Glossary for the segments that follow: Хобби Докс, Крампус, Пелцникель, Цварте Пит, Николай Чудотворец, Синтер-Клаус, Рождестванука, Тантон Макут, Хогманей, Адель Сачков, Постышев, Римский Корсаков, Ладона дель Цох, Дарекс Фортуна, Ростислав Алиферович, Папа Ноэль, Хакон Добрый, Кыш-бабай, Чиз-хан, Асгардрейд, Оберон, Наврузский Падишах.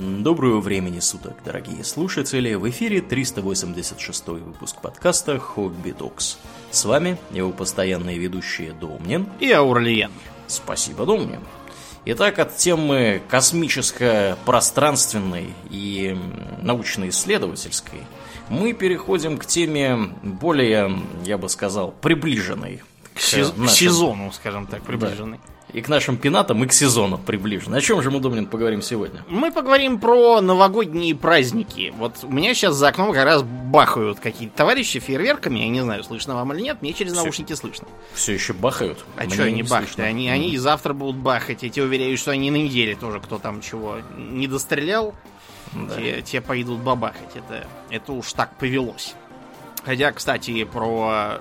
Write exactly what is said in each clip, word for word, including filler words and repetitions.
Доброго времени суток, дорогие слушатели, в эфире триста восемьдесят шестой выпуск подкаста «Хобби Докс». С вами его постоянные ведущие Домнин и Аурлиен. Спасибо, Домнин. Итак, от темы космическо-пространственной и научно-исследовательской мы переходим к теме более, я бы сказал, приближенной. К, сез... к нашим... сезону, скажем так, приближенной. Да. И к нашим пенатам, и к сезону приближен. О чем же мы, Домнин, поговорим сегодня? Мы поговорим про новогодние праздники. Вот у меня сейчас за окном как раз бахают какие-то товарищи фейерверками. Я не знаю, слышно вам или нет, мне через все, наушники слышно. Все еще бахают? А мне что они бахают? Они, mm. они и завтра будут бахать. Я тебе уверяю, что они на неделе тоже, кто там чего не дострелял, да. те, те пойдут бабахать. Это, это уж так повелось. Хотя, кстати, про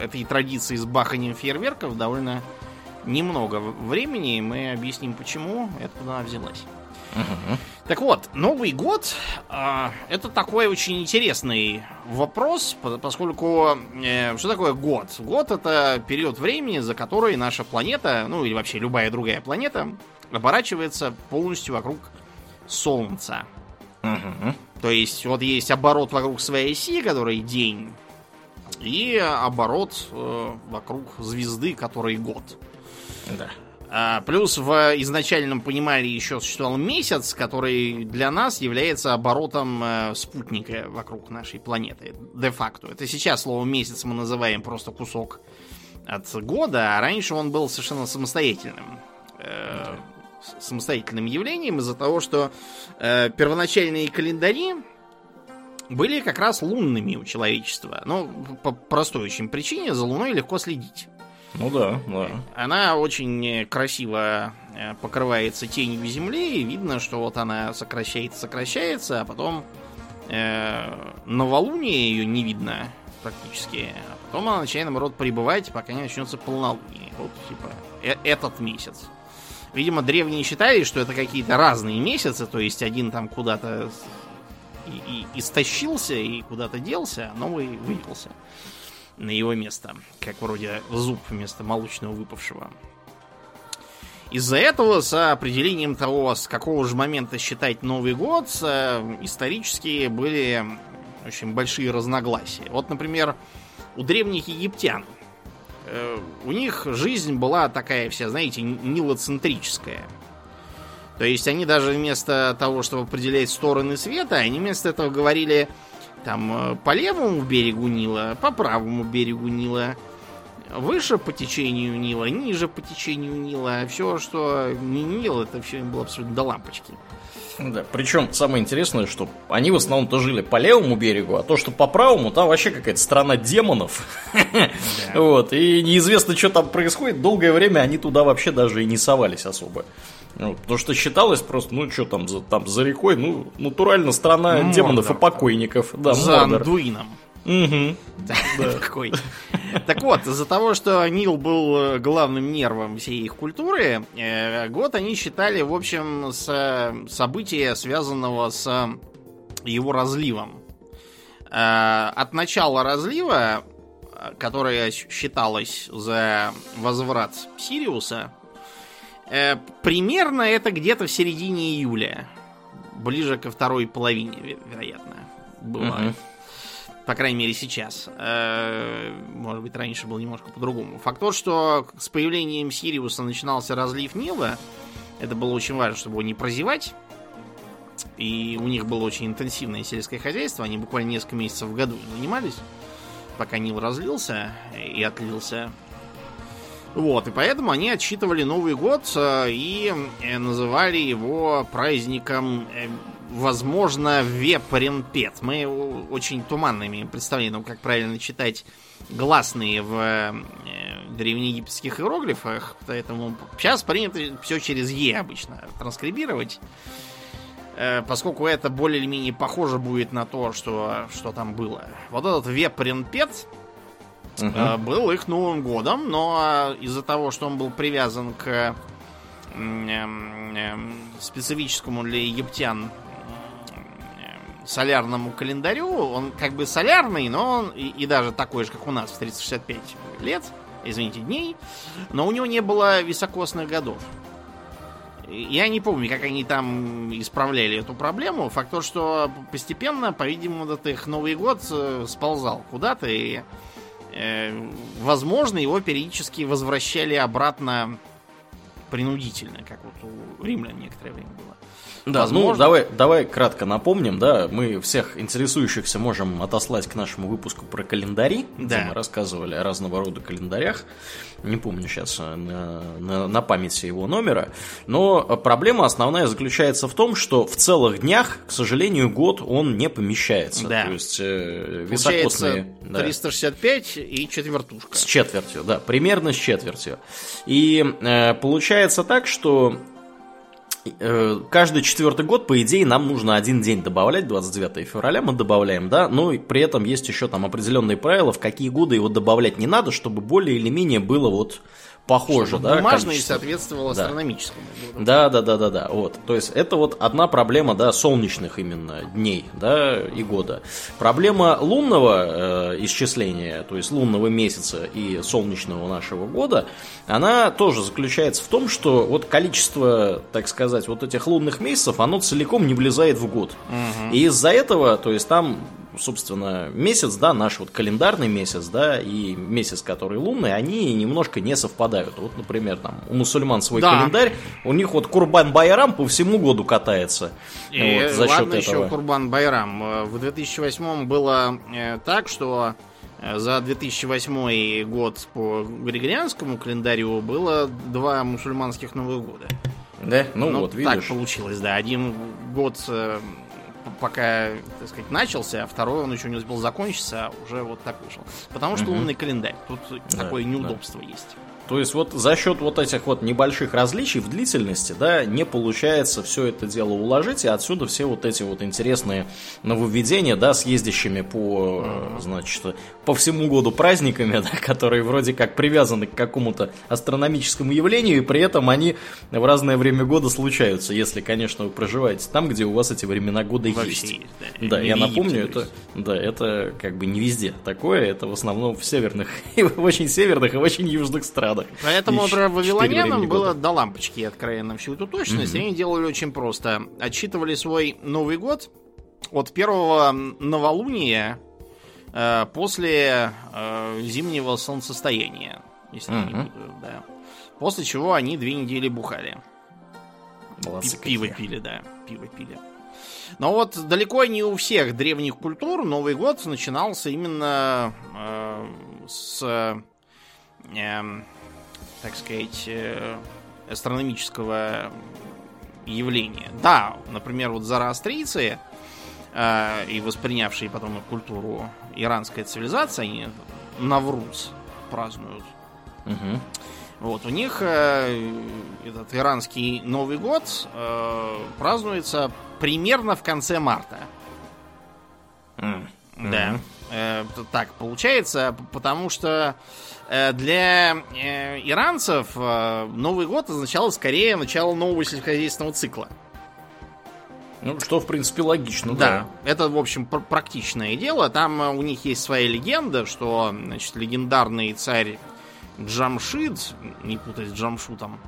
этой традиции с баханием фейерверков довольно... немного времени, мы объясним, почему это взялось. Угу. Так вот, Новый год э, это такой очень интересный вопрос, поскольку э, что такое год? Год — это период времени, за который наша планета, ну или вообще любая другая планета, оборачивается полностью вокруг Солнца. Угу. То есть вот есть оборот вокруг своей оси, который день, и оборот э, вокруг звезды, который год. Да. А, плюс в изначальном понимании еще существовал месяц, который для нас является оборотом э, спутника вокруг нашей планеты. Де-факто. Это сейчас слово «месяц» мы называем просто кусок от года, а раньше он был совершенно самостоятельным. Э, да. Самостоятельным явлением из-за того, что э, первоначальные календари были как раз лунными у человечества. Ну, по простой очень причине, за Луной легко следить. Ну да, да. Она очень красиво покрывается тенью Земли, и видно, что вот она сокращается, сокращается, а потом э, новолуние ее не видно практически, а потом она начинает, наоборот, прибывать, пока не начнется полнолуние. Вот, типа, э- этот месяц. Видимо, древние считали, что это какие-то разные месяцы, то есть один там куда-то и- и истощился и куда-то делся, а новый вывелся на его место, как вроде зуб вместо молочного выпавшего. Из-за этого с определением того, с какого же момента считать Новый год, исторически были очень большие разногласия. Вот, например, у древних египтян у них жизнь была такая вся, знаете, нилоцентрическая. То есть они даже вместо того, чтобы определять стороны света, они вместо этого говорили... Там по левому берегу Нила, по правому берегу Нила, выше по течению Нила, ниже по течению Нила. Все, что не Нил, это все им было абсолютно до лампочки. Да, причем самое интересное, что они в основном-то жили по левому берегу, а то, что по правому, там вообще какая-то страна демонов. Вот, и неизвестно, что там происходит. Долгое время они туда вообще даже и не совались особо. Потому что считалось просто, ну что там, там за рекой, ну натурально страна Мордор, демонов и покойников. Да, за Мордор. Андуином. Угу. Да, да. Такой. Так вот, из-за того, что Нил был главным нервом всей их культуры, год они считали, в общем, с события, связанного с его разливом. От начала разлива, которое считалось за возврат Сириуса, примерно это где-то в середине июля. Ближе ко второй половине, вероятно, было. Uh-huh. По крайней мере, сейчас. Может быть, раньше было немножко по-другому. Факт тот, что с появлением Сириуса начинался разлив Нила. Это было очень важно, чтобы его не прозевать. И у них было очень интенсивное сельское хозяйство. Они буквально несколько месяцев в году занимались, пока Нил разлился и отлился. Вот, и поэтому они отсчитывали Новый год и называли его праздником, возможно, Вепринпет. Мы очень туманными представлениями, как правильно читать гласные в древнеегипетских иероглифах, поэтому сейчас принято все через «е» обычно транскрибировать, поскольку это более или менее похоже будет на то, что, что там было. Вот этот Вепринпет... Uh-huh. Был их Новым годом, но из-за того, что он был привязан к специфическому для египтян солярному календарю, он как бы солярный, но он и, и даже такой же, как у нас, в триста шестьдесят пять лет, извините, дней, но у него не было високосных годов. Я не помню, как они там исправляли эту проблему. Факт то, что постепенно, по-видимому, этот их Новый год сползал куда-то, и, э, возможно, его периодически возвращали обратно принудительно, как вот у римлян некоторое время было. Да, возможно. Ну давай, давай кратко напомним, да, мы всех интересующихся можем отослать к нашему выпуску про календари, да, где мы рассказывали о разного рода календарях, не помню сейчас на, на, на памяти его номера, но проблема основная заключается в том, что в целых днях, к сожалению, год он не помещается, да. То есть э, високосные... триста шестьдесят пять, да, и четвертушка. С четвертью, да, примерно с четвертью. И э, получается так, что... каждый четвертый год, по идее, нам нужно один день добавлять, двадцать девятого февраля мы добавляем, да, но при этом есть еще там определенные правила, в какие годы его добавлять не надо, чтобы более или менее было вот похоже, чтобы да, бумажное количество соответствовало, да, астрономическому. Да, да, да, да, да, вот, то есть это вот одна проблема, да, солнечных именно дней, да, и года. Проблема лунного э, исчисления, то есть лунного месяца и солнечного нашего года, она тоже заключается в том, что вот количество, так сказать, вот этих лунных месяцев, оно целиком не влезает в год. Угу. И из-за этого, то есть там, собственно, месяц, да, наш вот календарный месяц, да, и месяц, который лунный, они немножко не совпадают. Вот, например, там у мусульман свой, да, календарь, у них вот Курбан-Байрам по всему году катается. И вот, за ладно, счет этого. Еще Курбан-Байрам. В две тысячи восьмом было так, что за две тысячи восьмой год по григорианскому календарю было два мусульманских Новых года. Да? Ну, ну вот, видишь. Так получилось, да. Один год э, пока, так сказать, начался, а второй он еще не успел закончиться, а уже вот так вышел. Потому что лунный календарь. Тут да, такое неудобство, да, есть. То есть вот за счет вот этих вот небольших различий в длительности, да, не получается все это дело уложить, и отсюда все вот эти вот интересные нововведения, да, с ездящими по, mm-hmm. значит, по всему году праздниками, да, которые вроде как привязаны к какому-то астрономическому явлению, и при этом они в разное время года случаются, если, конечно, вы проживаете там, где у вас эти времена года вообще есть. есть. Да, да, я напомню, это, да, это как бы не везде такое, это в основном в северных, в очень северных и очень южных странах. Поэтому вавилонянам было до лампочки, откровенно, всю эту точность. Mm-hmm. Они делали очень просто. Отсчитывали свой Новый год от первого новолуния э, после э, зимнего солнцестояния, если mm-hmm. я не буду, да. После чего они две недели бухали. Молодцы, пиво какие. пили, да. Пиво пили. Но вот далеко не у всех древних культур Новый год начинался именно э, с... Э, так сказать, э, астрономического явления. Да, например, вот зороастрийцы э, и воспринявшие потом культуру иранской цивилизации, они Навруз празднуют. Угу. Вот, у них э, этот иранский Новый год э, празднуется примерно в конце марта. Mm. Mm. Да. Э, так получается, потому что для иранцев Новый год означало скорее начало нового сельскохозяйственного цикла. Ну, что, в принципе, логично. Да, да. Это, в общем, пр- практичное дело. Там у них есть своя легенда, что, значит, легендарный царь Джамшид, не путать с Джамшутом,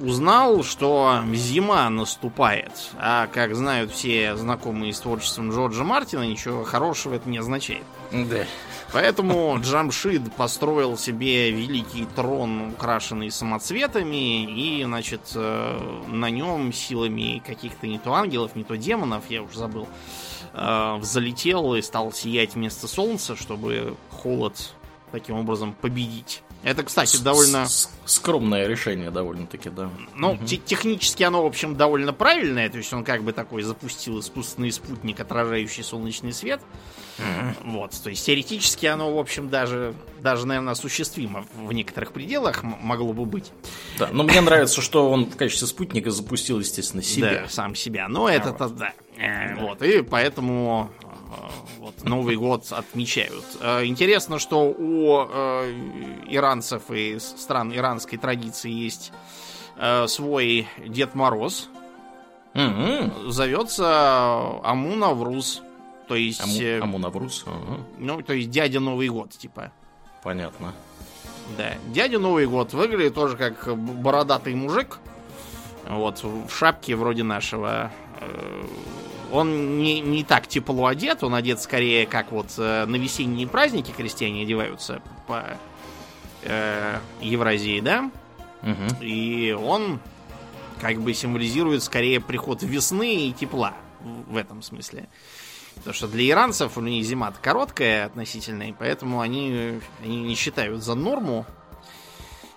узнал, что зима наступает. А, как знают все знакомые с творчеством Джорджа Мартина, ничего хорошего это не означает. Да. Поэтому Джамшид построил себе великий трон, украшенный самоцветами, и, значит, на нем силами каких-то не то ангелов, не то демонов, я уже забыл, взлетел и стал сиять вместо солнца, чтобы холод таким образом победить. Это, кстати, довольно... Скромное решение довольно-таки, да. Ну, угу. те- технически оно, в общем, довольно правильное. То есть он как бы такой запустил искусственный спутник, отражающий солнечный свет. Угу. Вот, то есть теоретически оно, в общем, даже, даже, наверное, осуществимо в некоторых пределах м- могло бы быть. Да, но мне нравится, что он в качестве спутника запустил, естественно, себя. Да, сам себя. Но это-то, да. Вот, и поэтому... Вот, Новый год отмечают. Интересно, что у э, иранцев и стран иранской традиции есть э, свой Дед Мороз. Mm-hmm. Зовется Амунавруз. То есть... Аму... Амунавруз? Uh-huh. Ну, то есть дядя Новый год, типа. Понятно. Да. Дядя Новый год выглядит тоже как бородатый мужик. Вот, в шапке вроде нашего. Он не, не так тепло одет, он одет скорее как вот на весенние праздники крестьяне одеваются по э, Евразии, да? Угу. И он как бы символизирует скорее приход весны и тепла в этом смысле. Потому что для иранцев у них зима-то короткая относительно, и поэтому они, они не считают за норму.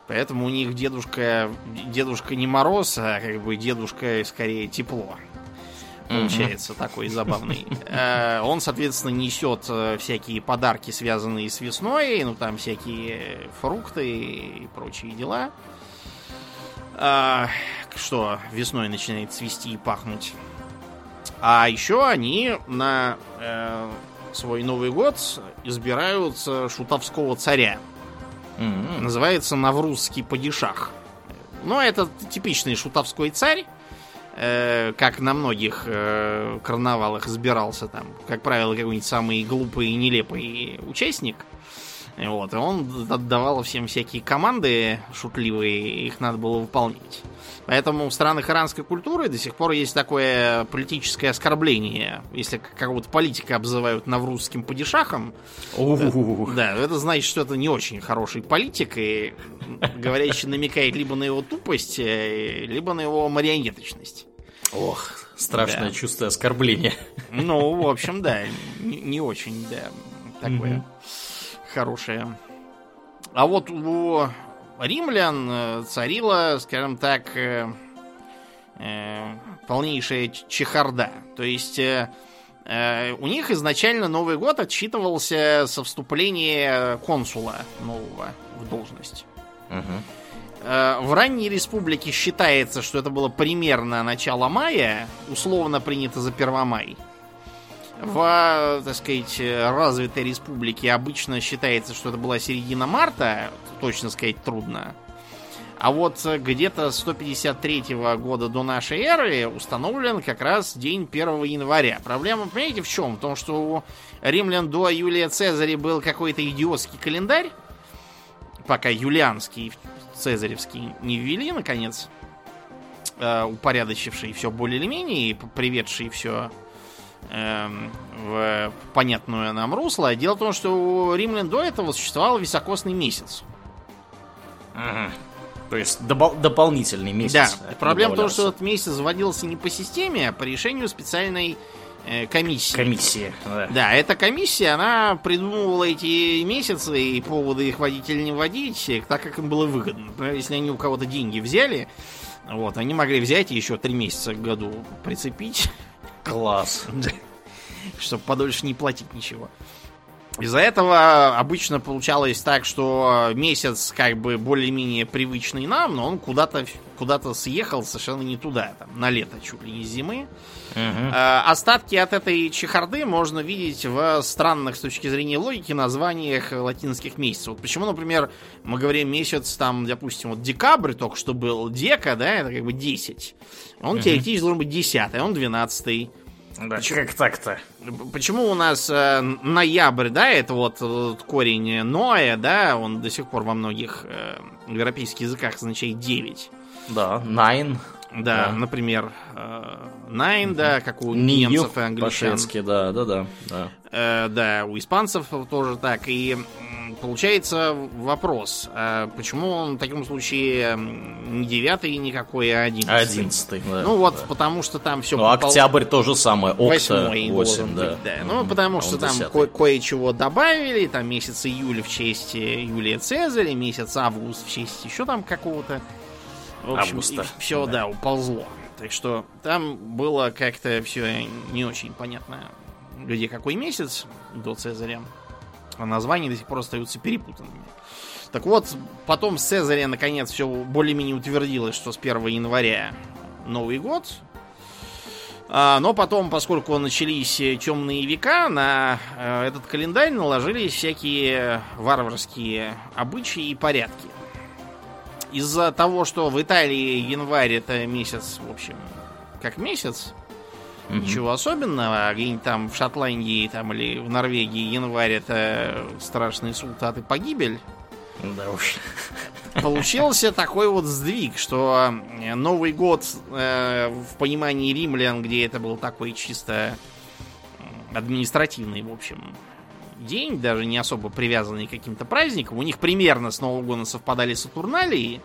Поэтому у них дедушка, дедушка не мороз, а как бы дедушка скорее тепло. Получается, mm-hmm. такой забавный. Он, соответственно, несет всякие подарки, связанные с весной, ну там всякие фрукты и прочие дела. Что весной начинает цвести и пахнуть. А еще они на свой Новый год избирают шутовского царя. Mm-hmm. Называется Наврузский Падишах. Но это типичный шутовской царь. Э, как на многих э, карнавалах избирался там, как правило, какой-нибудь самый глупый и нелепый участник. Вот, и он отдавал всем всякие команды шутливые, их надо было выполнять. Поэтому в странах иранской культуры до сих пор есть такое политическое оскорбление. Если какого-то политика обзывают наврузским падишахом, это, да, это значит, что это не очень хороший политик, и говорящий намекает либо на его тупость, либо на его марионеточность. Ох, страшное да. чувство оскорбления. Ну, в общем, да, не очень, да, такое mm-hmm. хорошее. А вот у... римлян царила, скажем так, э, э, полнейшая чехарда. То есть э, э, у них изначально Новый год отсчитывался со вступления консула нового в должность. Угу. Э, в ранней республике считается, что это было примерно начало мая, условно принято за первомай. В, так сказать, развитой республике обычно считается, что это была середина марта, точно сказать трудно. А вот где-то сто пятьдесят третьего года до нашей эры установлен как раз день первого января. Проблема, понимаете, в чем? В том, что у римлян до Юлия Цезаря был какой-то идиотский календарь, пока юлианский, цезаревский не ввели, наконец, упорядочивший все более или менее и приведший все в понятное нам русло. Дело в том, что у римлян до этого существовал високосный месяц. Ага. То есть добо- дополнительный месяц. Да. Проблема в том, что этот месяц вводился не по системе, а по решению специальной э, комиссии. Комиссия. Да. да, эта комиссия, она придумывала эти месяцы и поводы их вводить или не вводить, так как им было выгодно. Например, если они у кого-то деньги взяли, вот, они могли взять и еще три месяца к году прицепить. Класс. Чтобы подольше не платить ничего. Из-за этого обычно получалось так, что месяц как бы более-менее привычный нам, но он куда-то, куда-то съехал совершенно не туда, там, на лето, чуть ли не с зимы. Угу. Остатки от этой чехарды можно видеть в странных с точки зрения логики названиях латинских месяцев. Вот почему, например, мы говорим месяц, там, допустим, вот декабрь только что был, дека, да, это как бы десять. Он угу. теоретически должен быть десятый, он двенадцатый. Да, как так-то? Почему у нас э, ноябрь, да, это вот, вот корень ноя, да, он до сих пор во многих э, европейских языках означает девять. Да, nine. Да, да. Например, э, nine, угу. да, как у New немцев и англичан. Да, да, да. Да. Э, да, у испанцев тоже так. И получается вопрос, э, почему он в таком случае не девятый никакой, а одиннадцатый? Одиннадцатый, да. Ну вот, да. потому что там все... Ну, попол... октябрь тоже самое, окта, восьмой, восемь, да. Быть, да. Mm-hmm. Ну, потому что там ко- кое-чего добавили, там месяц июль в честь Юлия Цезаря, месяц август в честь еще там какого-то... В общем, августа. Все, да. да, уползло. Так что там было как-то все не очень понятно, где какой месяц до Цезаря. А названия до сих пор остаются перепутанными. Так вот, потом с Цезаря наконец все более-менее утвердилось, что с первого января Новый год. Но потом, поскольку начались темные века, на этот календарь наложились всякие варварские обычаи и порядки. Из-за того, что в Италии январь это месяц, в общем, как месяц, mm-hmm. ничего особенного, а где-нибудь там в Шотландии там, или в Норвегии январь это страшный суд, ад и погибель, Да уж. Получился такой вот сдвиг, что Новый год э, в понимании римлян, где это был такой чисто административный, в общем, день, даже не особо привязанный к каким-то праздникам, у них примерно с Нового года совпадали Сатурналии,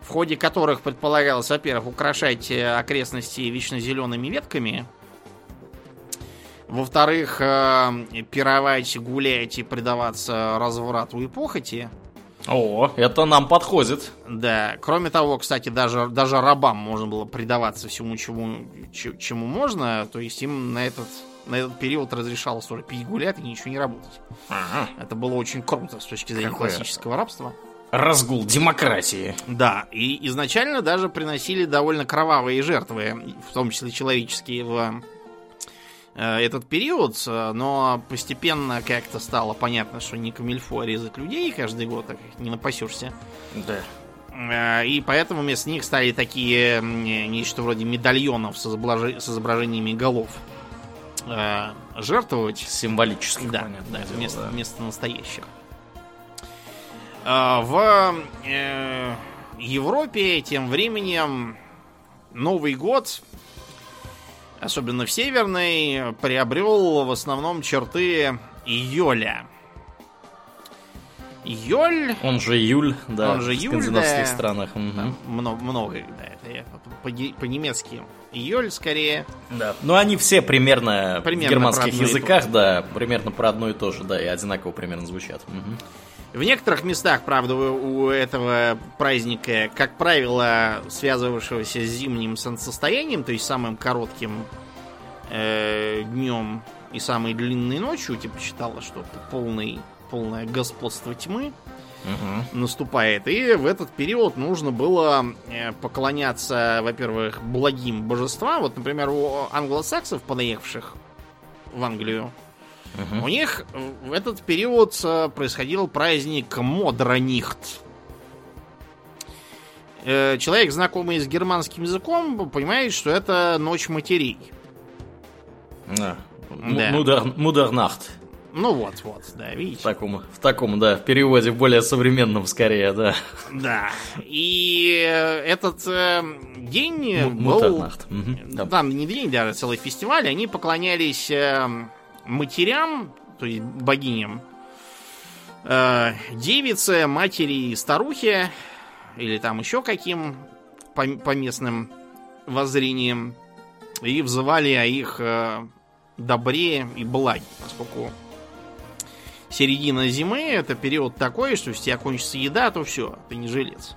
в ходе которых предполагалось, во-первых, украшать окрестности вечно зелеными ветками, во-вторых, э, пировать, гулять и предаваться разврату и похоти. О, это нам подходит. Да, кроме того, кстати, даже, даже рабам можно было предаваться всему, чему, чему можно. То есть им на этот, на этот период разрешалось тоже пить, гулять и ничего не работать. Ага. Это было очень круто с точки зрения Какое классического рабства. Разгул демократии. Да, и изначально даже приносили довольно кровавые жертвы, в том числе человеческие, в этот период, но постепенно как-то стало понятно, что не камильфо резать людей каждый год, так не напасешься. Да. И поэтому вместо них стали такие нечто вроде медальонов с изображениями голов жертвовать. Символических, да, да, вместо, да. вместо настоящих. В Европе тем временем Новый год, особенно в Северной, приобрел в основном черты Йоля. Йоль... Он же Юль, да, он же в скандинавских, да, странах. Угу. Много, много, да, это я по-немецки. Йоль скорее. Да. Но они все примерно, примерно в германских языках, да, примерно про одно и то же, да, и одинаково примерно звучат. Угу. В некоторых местах, правда, у этого праздника, как правило, связывавшегося с зимним солнцестоянием, то есть самым коротким э, днем и самой длинной ночью, типа считалось, что полный, полное господство тьмы угу. наступает. И в этот период нужно было поклоняться, во-первых, благим божествам. Вот, например, у англосаксов, понаехавших в Англию, Uh-huh. у них в этот период происходил праздник Модранихт. Человек, знакомый с германским языком, понимает, что это ночь матерей. Да. Да. Mutternacht. Ну вот, вот, да, видите. В таком, в таком, да, в переводе, более современном скорее, да. Да, и этот э, день М- был... Mutternacht. Uh-huh. Там не день, даже целый фестиваль, они поклонялись... Э, матерям, то есть богиням, э, девице, матери, старухе, или там еще каким по, по местным воззрениям, и взывали о их э, добре и благе, поскольку середина зимы — это период такой, что если у тебя кончится еда, то все, ты не жилец.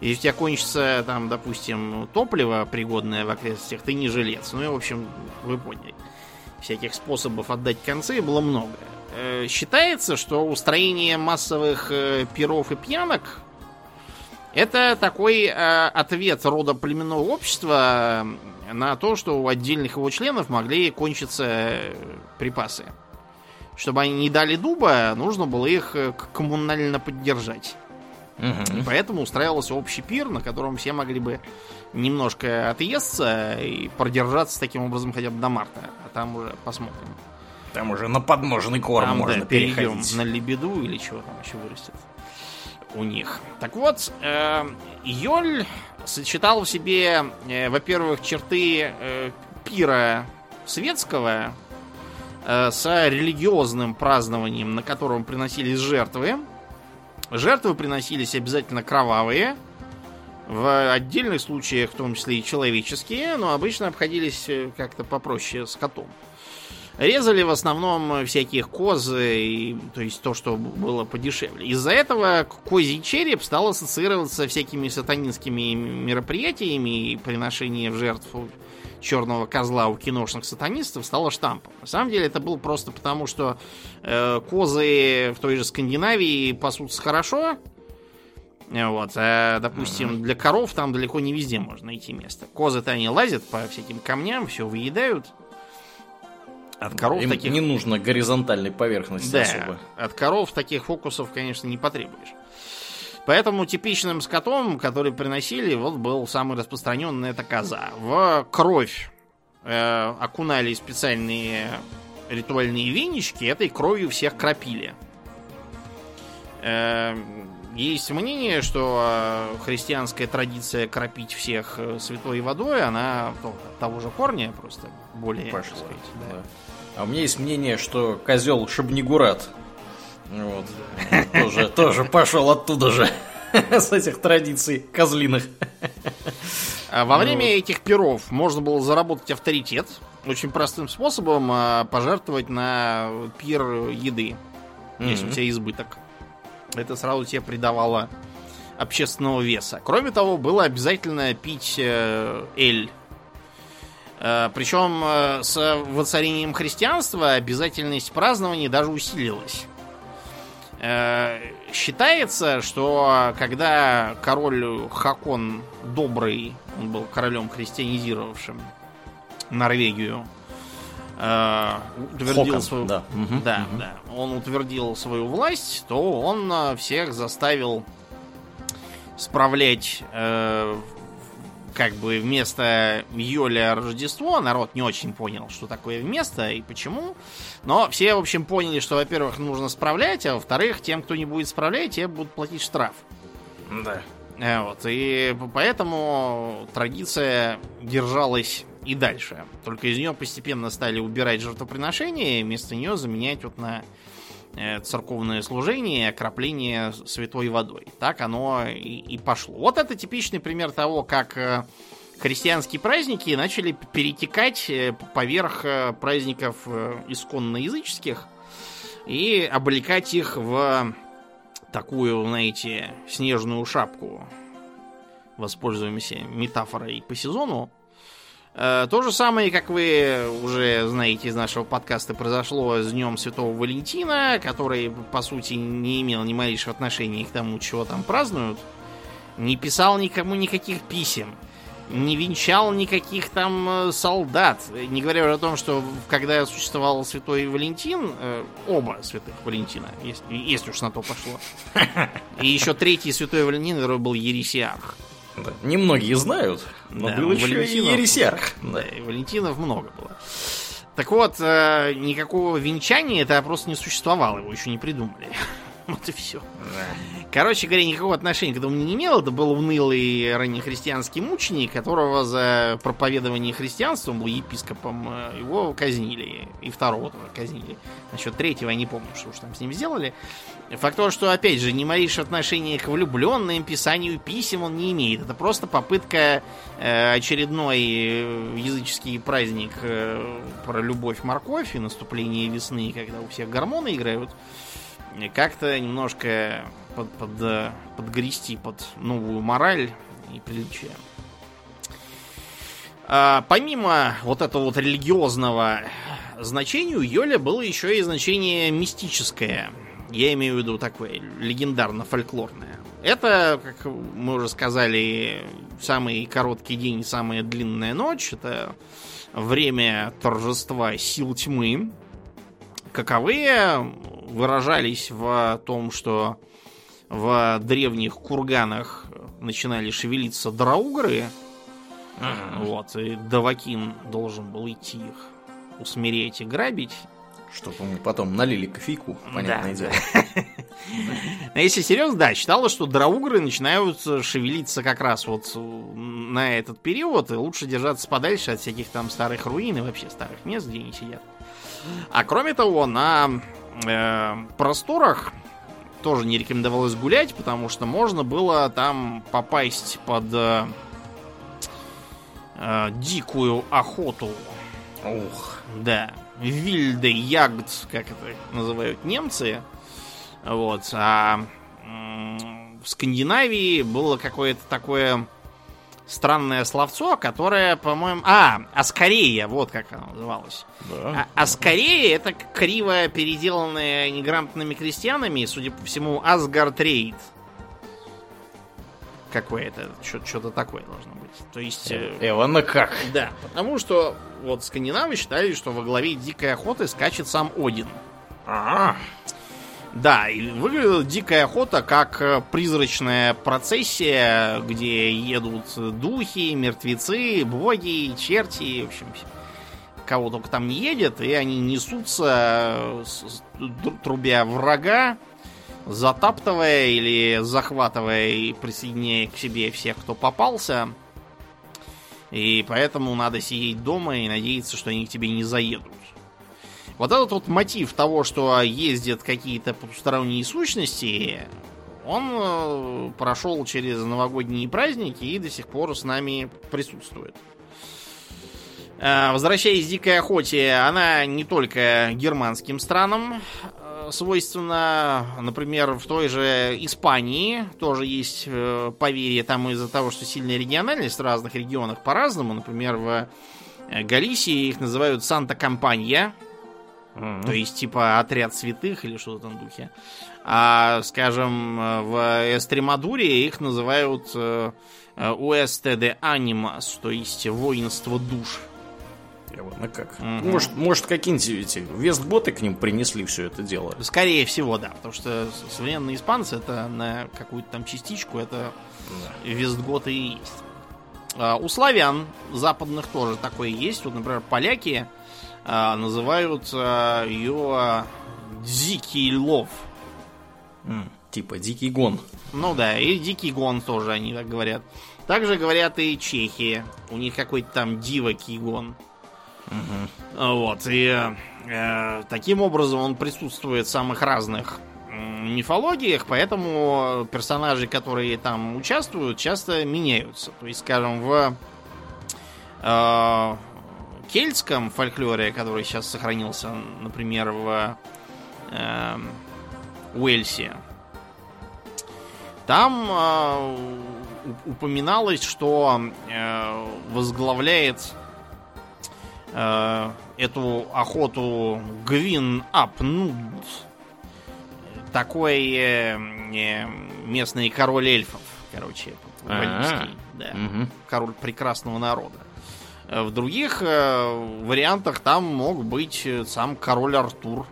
Если у тебя кончится, там, допустим, топливо, пригодное в окрестностях, ты не жилец. Ну и, в общем, вы поняли. Всяких способов отдать концы было много. Считается, что устроение массовых пиров и пьянок — это такой ответ рода племенного общества на то, что у отдельных его членов могли кончиться припасы. Чтобы они не дали дуба, нужно было их коммунально поддержать. Угу. И поэтому устраивался общий пир, на котором все могли бы немножко отъесться и продержаться таким образом хотя бы до марта. А там уже посмотрим. Там уже на подножный корм там, можно, да, переходить. На лебеду или чего там еще вырастет у них. Так вот, Йоль сочетал в себе, во-первых, черты пира светского с религиозным празднованием, на котором приносились жертвы. Жертвы приносились обязательно кровавые, в отдельных случаях, в том числе и человеческие, но обычно обходились как-то попроще с котом. Резали в основном всяких коз, и, то есть то, что было подешевле. Из-за этого козий череп стал ассоциироваться со всякими сатанинскими мероприятиями, и приношение в жертву черного козла у киношных сатанистов стало штампом. На самом деле это было просто потому, что э, козы в той же Скандинавии пасутся хорошо. Вот, а, допустим, для коров там далеко не везде можно найти место. Козы-то они лазят по всяким камням, все выедают. От коров им таких... не нужно горизонтальной поверхности, да, особо. От коров таких фокусов, конечно, не потребуешь. Поэтому типичным скотом, который приносили, вот был самый распространенный — это коза. В кровь э, окунали специальные ритуальные венички, этой кровью всех кропили. Есть мнение, что христианская традиция кропить всех святой водой, она того же корня, просто более... Паша, сказать, да. Да. А у меня есть мнение, что козел Шабнигурат вот, тоже, тоже пошел оттуда же, с этих традиций козлиных. Во время этих пиров можно было заработать авторитет очень простым способом: пожертвовать на пир еды, если у тебя избыток. Это сразу тебе придавало общественного веса. Кроме того, было обязательно пить эль. Причем с воцарением христианства обязательность празднования даже усилилась. Считается, что когда король Хакон Добрый, он был королем, христианизировавшим Норвегию, утвердил Хокон, свою... да. Угу, да, угу. Да. Он утвердил свою власть, то он всех заставил справлять э, как бы вместо Йоля Рождество. Народ не очень понял, что такое вместо и почему. Но все, в общем, поняли, что, во-первых, нужно справлять, а во-вторых, тем, кто не будет справлять, те будут платить штраф. Да. Э, вот. И поэтому традиция держалась и дальше. Только из нее постепенно стали убирать жертвоприношения, и вместо нее заменять вот на церковное служение и окропление святой водой. Так оно и, и пошло. Вот это типичный пример того, как христианские праздники начали перетекать поверх праздников исконно языческих и облекать их в такую, знаете, снежную шапку. Воспользуемся метафорой по сезону. То же самое, как вы уже знаете из нашего подкаста, произошло с Днем Святого Валентина, который, по сути, не имел ни малейшего отношения к тому, чего там празднуют. Не писал никому никаких писем, не венчал никаких там солдат. Не говоря уже о том, что когда существовал Святой Валентин, оба святых Валентина, если, если уж на то пошло. И еще третий Святой Валентин, который был ересиарх. Да. Немногие знают, но да, был еще и ересиарх. Да, и Валентинов много было. Так вот, никакого венчания это просто не существовало, его еще не придумали. Вот и все. Да. Короче говоря, никакого отношения к этому не имело. Это был унылый раннехристианский мученик, которого за проповедование христианства, он был епископом, его казнили. И второго тоже казнили. Насчет третьего я не помню, что уж там с ним сделали. Факт того, что, опять же, ни малейшего отношения к влюбленным, писанию писем он не имеет. Это просто попытка э, очередной языческий праздник э, про любовь-морковь и наступление весны, когда у всех гормоны играют, как-то немножко под, под, подгрести под новую мораль и приличие. А, помимо вот этого вот религиозного значения, у Йоля было еще и значение мистическое. Я имею в виду такое легендарно-фольклорное. Это, как мы уже сказали, самый короткий день, самая длинная ночь. Это время торжества сил тьмы. Каковые выражались в том, что в древних курганах начинали шевелиться драугры. Mm-hmm. Вот, и Давакин должен был идти их усмирять и грабить. Чтобы мы потом налили кофейку, понятное да. дело. Если серьезно, да, считалось, что драугры начинают шевелиться как раз вот на этот период, и лучше держаться подальше от всяких там старых руин и вообще старых мест, где они сидят. А кроме того, на э, просторах тоже не рекомендовалось гулять, потому что можно было там попасть под э, э, дикую охоту. Ух, да. Вильде ягд, как это называют немцы. Вот. А в Скандинавии было какое-то такое странное словцо, которое, по-моему... А, аскарея, вот как оно называлось. Да. А, аскарея — это криво переделанное неграмотными крестьянами, судя по всему, асгардрейд. Какое-то, что-то такое должно быть. То есть... Эвана как? Да, потому что вот скандинавы считали, что во главе дикой охоты скачет сам Один. А-а-а. Да, и выглядела дикая охота как призрачная процессия, где едут духи, мертвецы, боги, черти, в общем, кого только там не едет, и они несутся, трубя врага, затаптывая или захватывая и присоединяя к себе всех, кто попался. И поэтому надо сидеть дома и надеяться, что они к тебе не заедут. Вот этот вот мотив того, что ездят какие-то потусторонние сущности, он прошел через новогодние праздники и до сих пор с нами присутствует. Возвращаясь к дикой охоте, она не только германским странам свойственна. Например, в той же Испании тоже есть поверье там из-за того, что сильная региональность в разных регионах по-разному. Например, в Галисии их называют «Санта-компанья». Mm-hmm. То есть, типа, отряд святых или что-то там в духе. А, скажем, в Эстремадуре их называют «Уэсте де анимас», то есть «воинство душ». Явно как. Mm-hmm. Может, может какие-нибудь эти вестботы к ним принесли все это дело? Скорее всего, да. Потому что современные испанцы, это на какую-то там частичку, это mm-hmm. вестготы и есть. А у славян западных тоже такое есть. Вот, например, поляки... А, называют а, ее а, «Дикий лов». Mm, типа «Дикий гон». Ну да, и «Дикий гон» тоже они так говорят. Также говорят и чехи. У них какой-то там «Дивокий гон». Mm-hmm. Вот, и э, таким образом он присутствует в самых разных мифологиях, поэтому персонажи, которые там участвуют, часто меняются. То есть, скажем, в... Э, кельтском фольклоре, который сейчас сохранился, например, в э, Уэльсе, там э, упоминалось, что э, возглавляет э, эту охоту Гвин Апнуд, такой э, э, местный король эльфов, короче, валийский, да, угу. Король прекрасного народа. В других вариантах там мог быть сам король Артур.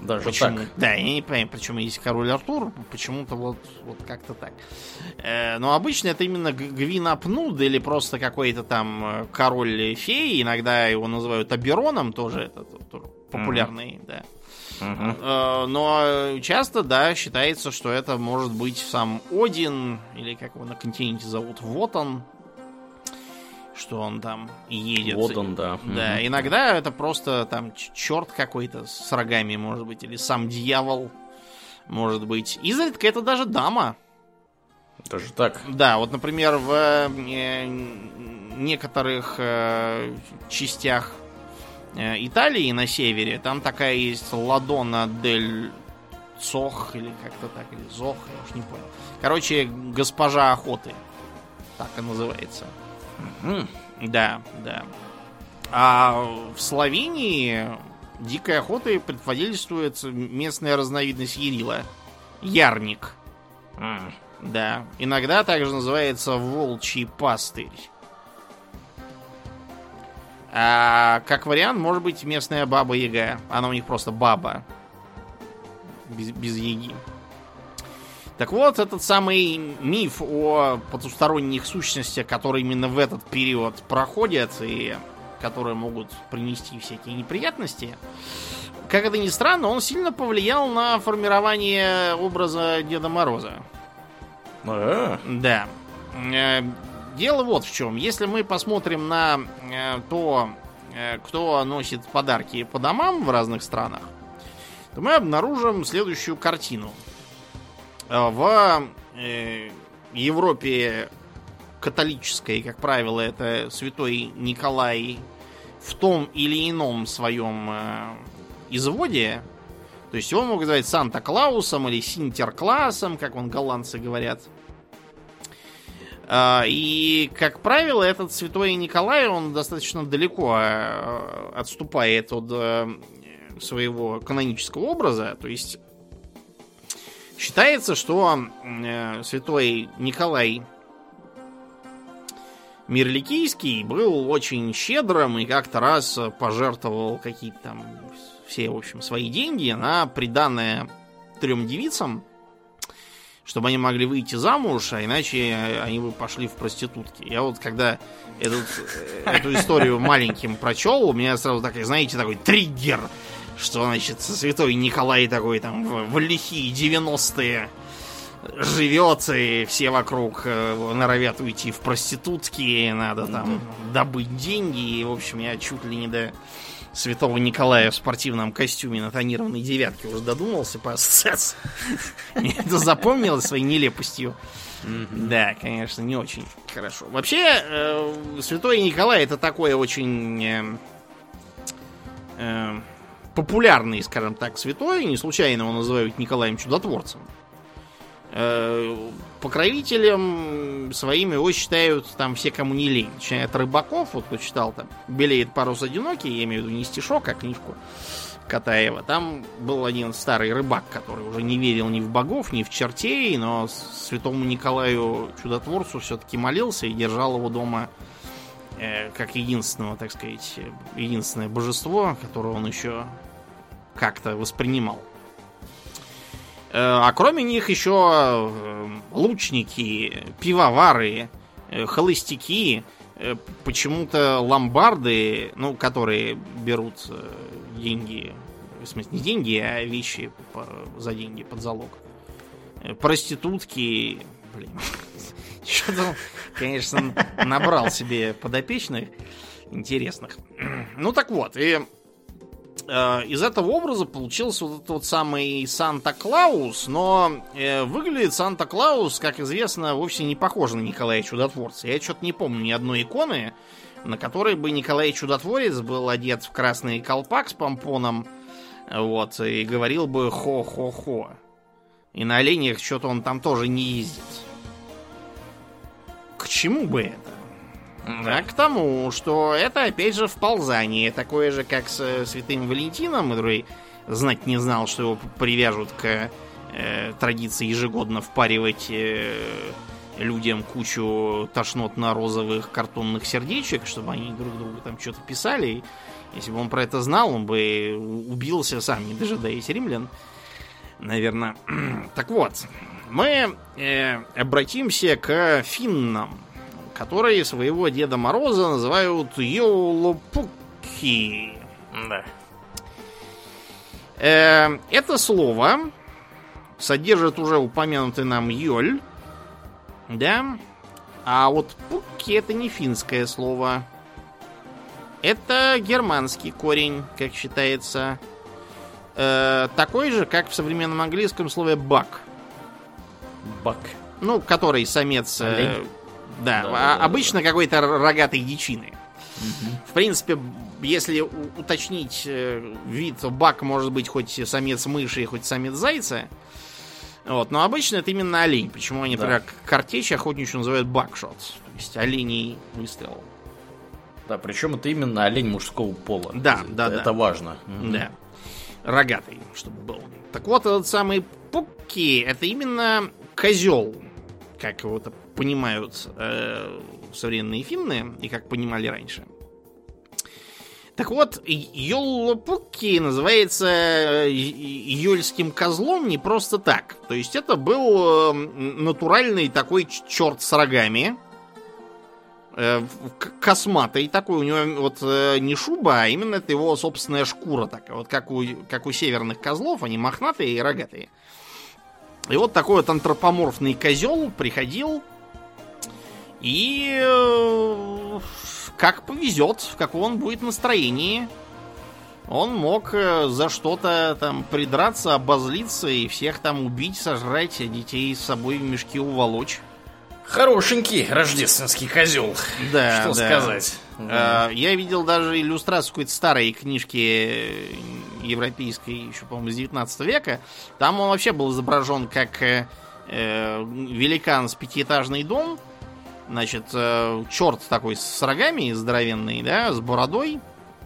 Даже почему? Так? Да, я не понимаю, почему есть король Артур, почему-то вот, вот как-то так. Но обычно это именно Гвин Апнуд или просто какой-то там король-фей. Иногда его называют Обероном тоже, это популярный, mm-hmm. да. Uh-huh. Но часто, да, считается, что это может быть сам Один или как его на континенте зовут, Вотан. Что он там едет. Вот он, да. Да, mm-hmm. иногда это просто там черт какой-то с рогами, может быть, или сам дьявол, может быть. Изредка это даже дама. Даже так? Да, вот, например, в некоторых частях Италии на севере, там такая есть Ладона дель Цох, или как-то так, или Зох, я уж не понял. Короче, госпожа охоты, так и называется. Mm. Да, да. А в Словении дикой охотой предводительствует местная разновидность ярила. Ярник. Mm. Да. Иногда также называется волчий пастырь. А как вариант, может быть, местная баба-яга. Она у них просто баба. Без, без яги. Так вот, этот самый миф о потусторонних сущностях, которые именно в этот период проходят и которые могут принести всякие неприятности, как это ни странно, он сильно повлиял на формирование образа Деда Мороза. А-а-а. Да. Дело вот в чем. Если мы посмотрим на то, кто носит подарки по домам в разных странах, то мы обнаружим следующую картину. В э, Европе католической, как правило, это святой Николай в том или ином своем э, изводе. То есть его могут звать Санта-Клаусом или Синтер-Клаусом, как он голландцы говорят. Э, и, как правило, этот святой Николай, он достаточно далеко э, отступает от э, своего канонического образа. То есть... Считается, что э, святой Николай Мирликийский был очень щедрым и как-то раз пожертвовал какие-то там все, в общем, свои деньги на приданое трем девицам, чтобы они могли выйти замуж, а иначе они бы пошли в проститутки. Я вот когда этот, эту историю маленьким прочел, у меня сразу такой, знаете, такой триггер, что, значит, святой Николай такой там в лихие девяностые живет, и все вокруг норовят уйти в проститутки, надо там добыть деньги, и, в общем, я чуть ли не до святого Николая в спортивном костюме на тонированной девятке уже додумался по ассоциации. Мне это запомнилось своей нелепостью. Да, конечно, не очень хорошо. Вообще, святой Николай — это такой очень популярный, скажем так, святой. Не случайно его называют Николаем Чудотворцем. Покровителем своим его считают там все, кому не лень. Начиная от рыбаков, вот кто читал там «Белеет парус одинокий», я имею в виду не стишок, а книжку Катаева. Там был один старый рыбак, который уже не верил ни в богов, ни в чертей, но святому Николаю Чудотворцу все-таки молился и держал его дома э, как единственного, так сказать, единственное божество, которое он еще как-то воспринимал. А кроме них еще лучники, пивовары, холостяки, почему-то ломбарды, ну, которые берут деньги, в смысле не деньги, а вещи за деньги под залог. Проститутки, блин, что-то, конечно, набрал себе подопечных интересных. Ну так вот, и... из этого образа получился вот этот вот самый Санта-Клаус, но выглядит Санта-Клаус, как известно, вовсе не похож на Николая Чудотворца. Я что-то не помню ни одной иконы, на которой бы Николай Чудотворец был одет в красный колпак с помпоном, вот, и говорил бы «хо-хо-хо». И на оленях что-то он там тоже не ездит. К чему бы это? Да, к тому, что это, опять же, вползание, такое же, как с святым Валентином, который знать не знал, что его привяжут к э, традиции ежегодно впаривать э, людям кучу тошнотно-розовых картонных сердечек, чтобы они друг другу там что-то писали. И если бы он про это знал, он бы убился сам, не дожидаясь римлян, наверное. Так вот, мы э, обратимся к финнам, которые своего Деда Мороза называют Йоулупукки. Да. Э, это слово содержит уже упомянутый нам Йоль. Да? А вот пукки — это не финское слово. Это германский корень, как считается. Э, такой же, как в современном английском слове бак. Бак. Ну, который самец... Э, Да, да, да, обычно да, какой-то рогатой дичины. Угу. В принципе, если уточнить вид, бак может быть хоть самец мыши, хоть самец зайца. Вот, но обычно это именно олень. Почему они, да, например, картечь охотничью называют бакшот, то есть оленей выстрел. Да, причем это именно олень мужского пола. Да, это, да, это да, важно. Да, рогатый, чтобы был. Так вот, этот самый пукки — это именно козел, как его-то понимают э, современные финны и как понимали раньше. Так вот, Йоллопукки называется йольским козлом не просто так. То есть это был натуральный такой черт с рогами, э, косматый такой. У него вот э, не шуба, а именно это его собственная шкура такая. Вот как у, как у северных козлов, они мохнатые и рогатые. И вот такой вот антропоморфный козел приходил и э, как повезет, в каком он будет настроении, он мог за что-то там придраться, обозлиться и всех там убить, сожрать, детей с собой в мешки уволочь. Хорошенький рождественский козел. Да, что да, сказать. Э, я видел даже иллюстрацию какой-то старой книжки европейской, еще, по-моему, с девятнадцатого века. Там он вообще был изображен как э, великан с пятиэтажный дом. Значит, э, черт такой с рогами здоровенный, да, с бородой.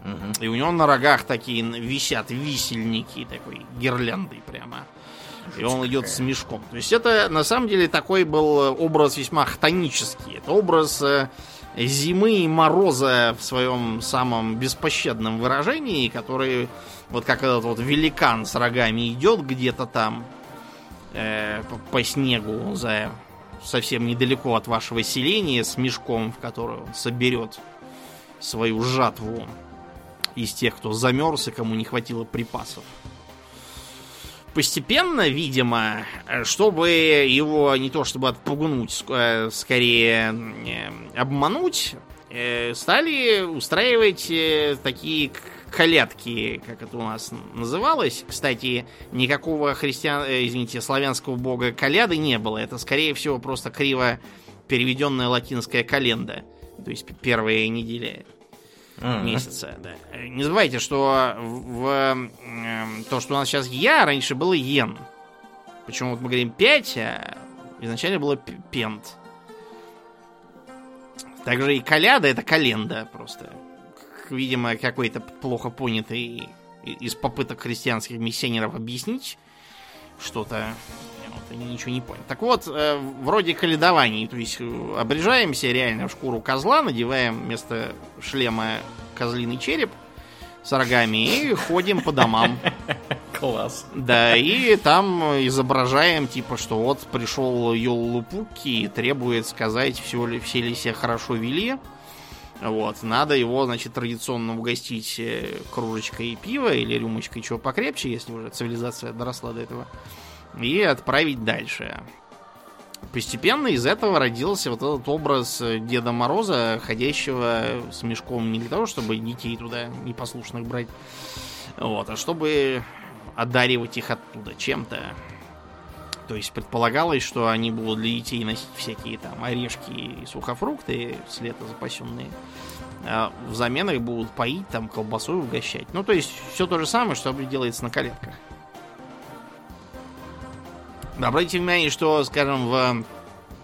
Угу. И у него на рогах такие висят висельники, такой гирляндой прямо. И он идет с мешком. То есть это, на самом деле, такой был образ весьма хтонический. Это образ зимы и мороза в своем самом беспощадном выражении, который вот как этот вот великан с рогами идет где-то там э, по, по снегу за совсем недалеко от вашего селения с мешком, в который он соберет свою жатву из тех, кто замерз и кому не хватило припасов. Постепенно, видимо, чтобы его не то чтобы отпугнуть, скорее обмануть, стали устраивать такие колядки, как это у нас называлось. Кстати, никакого христиан, извините, славянского бога коляды не было. Это, скорее всего, просто криво переведенная латинская календа. То есть первая неделя mm-hmm. месяца. Да. Не забывайте, что в, э, то, что у нас сейчас я, раньше было йен. Почему вот мы говорим пять, а изначально было пент. Также и коляда — это календа просто. Видимо, какой-то плохо понятый из попыток христианских миссионеров объяснить что-то. Вот, они ничего не поняли. Так вот, э, вроде каледований. То есть обрежаемся реально в шкуру козла, надеваем вместо шлема козлиный череп с рогами и ходим по домам. Класс. Да, и там изображаем, типа, что вот пришел Йоулупукки и требует сказать, все ли, все ли себя хорошо вели. Вот, надо его, значит, традиционно угостить кружечкой пива или рюмочкой чего покрепче, если уже цивилизация доросла до этого, и отправить дальше. Постепенно из этого родился вот этот образ Деда Мороза, ходящего с мешком не для того, чтобы детей туда непослушных брать, вот, а чтобы одаривать их оттуда чем-то. То есть предполагалось, что они будут для детей носить всякие там орешки и сухофрукты с лета запасенные. А взамен их будут поить, там, колбасой угощать. Ну, то есть все то же самое, что делается на колядках. Обратите внимание, что, скажем, в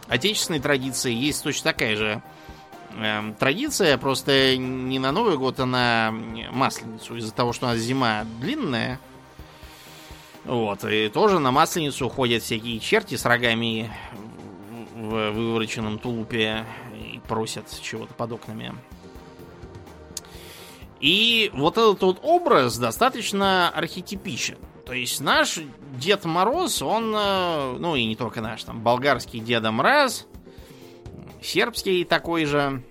отечественной традиции есть точно такая же э, традиция, просто не на Новый год, а на Масленицу. Из-за того, что у нас зима длинная, вот, и тоже на Масленицу ходят всякие черти с рогами в вывороченном тулупе и просят чего-то под окнами. И вот этот вот образ достаточно архетипичен. То есть наш Дед Мороз, он, ну и не только наш, там, болгарский Деда Мраз, сербский такой же,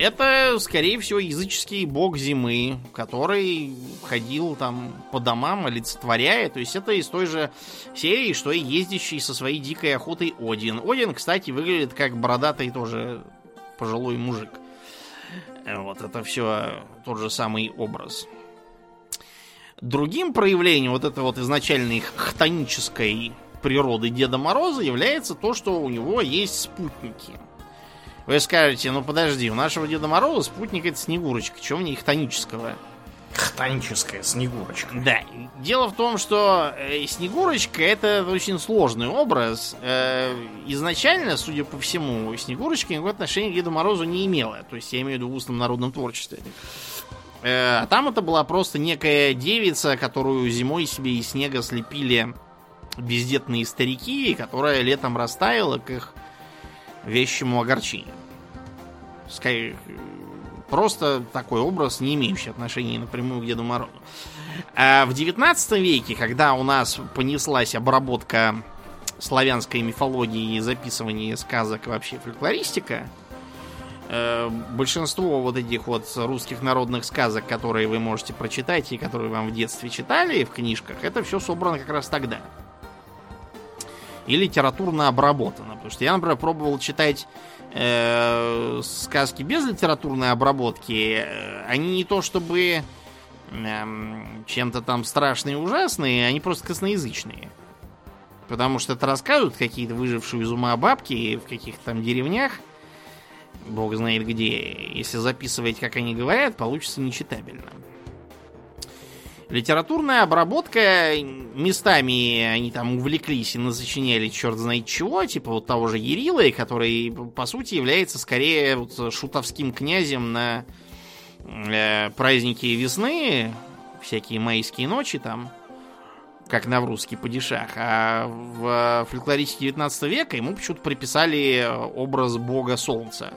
это, скорее всего, языческий бог зимы, который ходил там по домам, олицетворяя. То есть это из той же серии, что и ездящий со своей дикой охотой Один. Один, кстати, выглядит как бородатый тоже пожилой мужик. Вот это все тот же самый образ. Другим проявлением вот этой вот изначальной хтонической природы Деда Мороза является то, что у него есть спутники. Вы скажете, ну подожди, у нашего Деда Мороза спутник — это Снегурочка. Чего в ней хтонического? Хтоническая Снегурочка. Да. Дело в том, что Снегурочка — это очень сложный образ. Изначально, судя по всему, Снегурочка никакого отношения к Деду Морозу не имела. То есть я имею в виду в устном народном творчестве. А там это была просто некая девица, которую зимой себе из снега слепили бездетные старики, которая летом растаяла к их вещему огорчению. Скай... Просто такой образ, не имеющий отношения напрямую к Деду Морозу. А в девятнадцатом веке, когда у нас понеслась обработка славянской мифологии и записывание сказок и вообще фольклористика, большинство вот этих вот русских народных сказок, которые вы можете прочитать и которые вам в детстве читали в книжках, это все собрано как раз тогда. И литературно обработано. Потому что я, например, пробовал читать э, сказки без литературной обработки. Они не то чтобы э, чем-то там страшные и ужасные, они просто косноязычные. Потому что это рассказывают какие-то выжившие из ума бабки в каких-то там деревнях. Бог знает где. Если записывать, как они говорят, получится нечитабельно. Литературная обработка, местами они там увлеклись и насочиняли черт знает чего, типа вот того же Ярилы, который, по сути, является скорее вот шутовским князем на э, праздники весны, всякие майские ночи там, как Наврузский Падишах. А в фольклористике девятнадцатого века ему почему-то приписали образ бога солнца,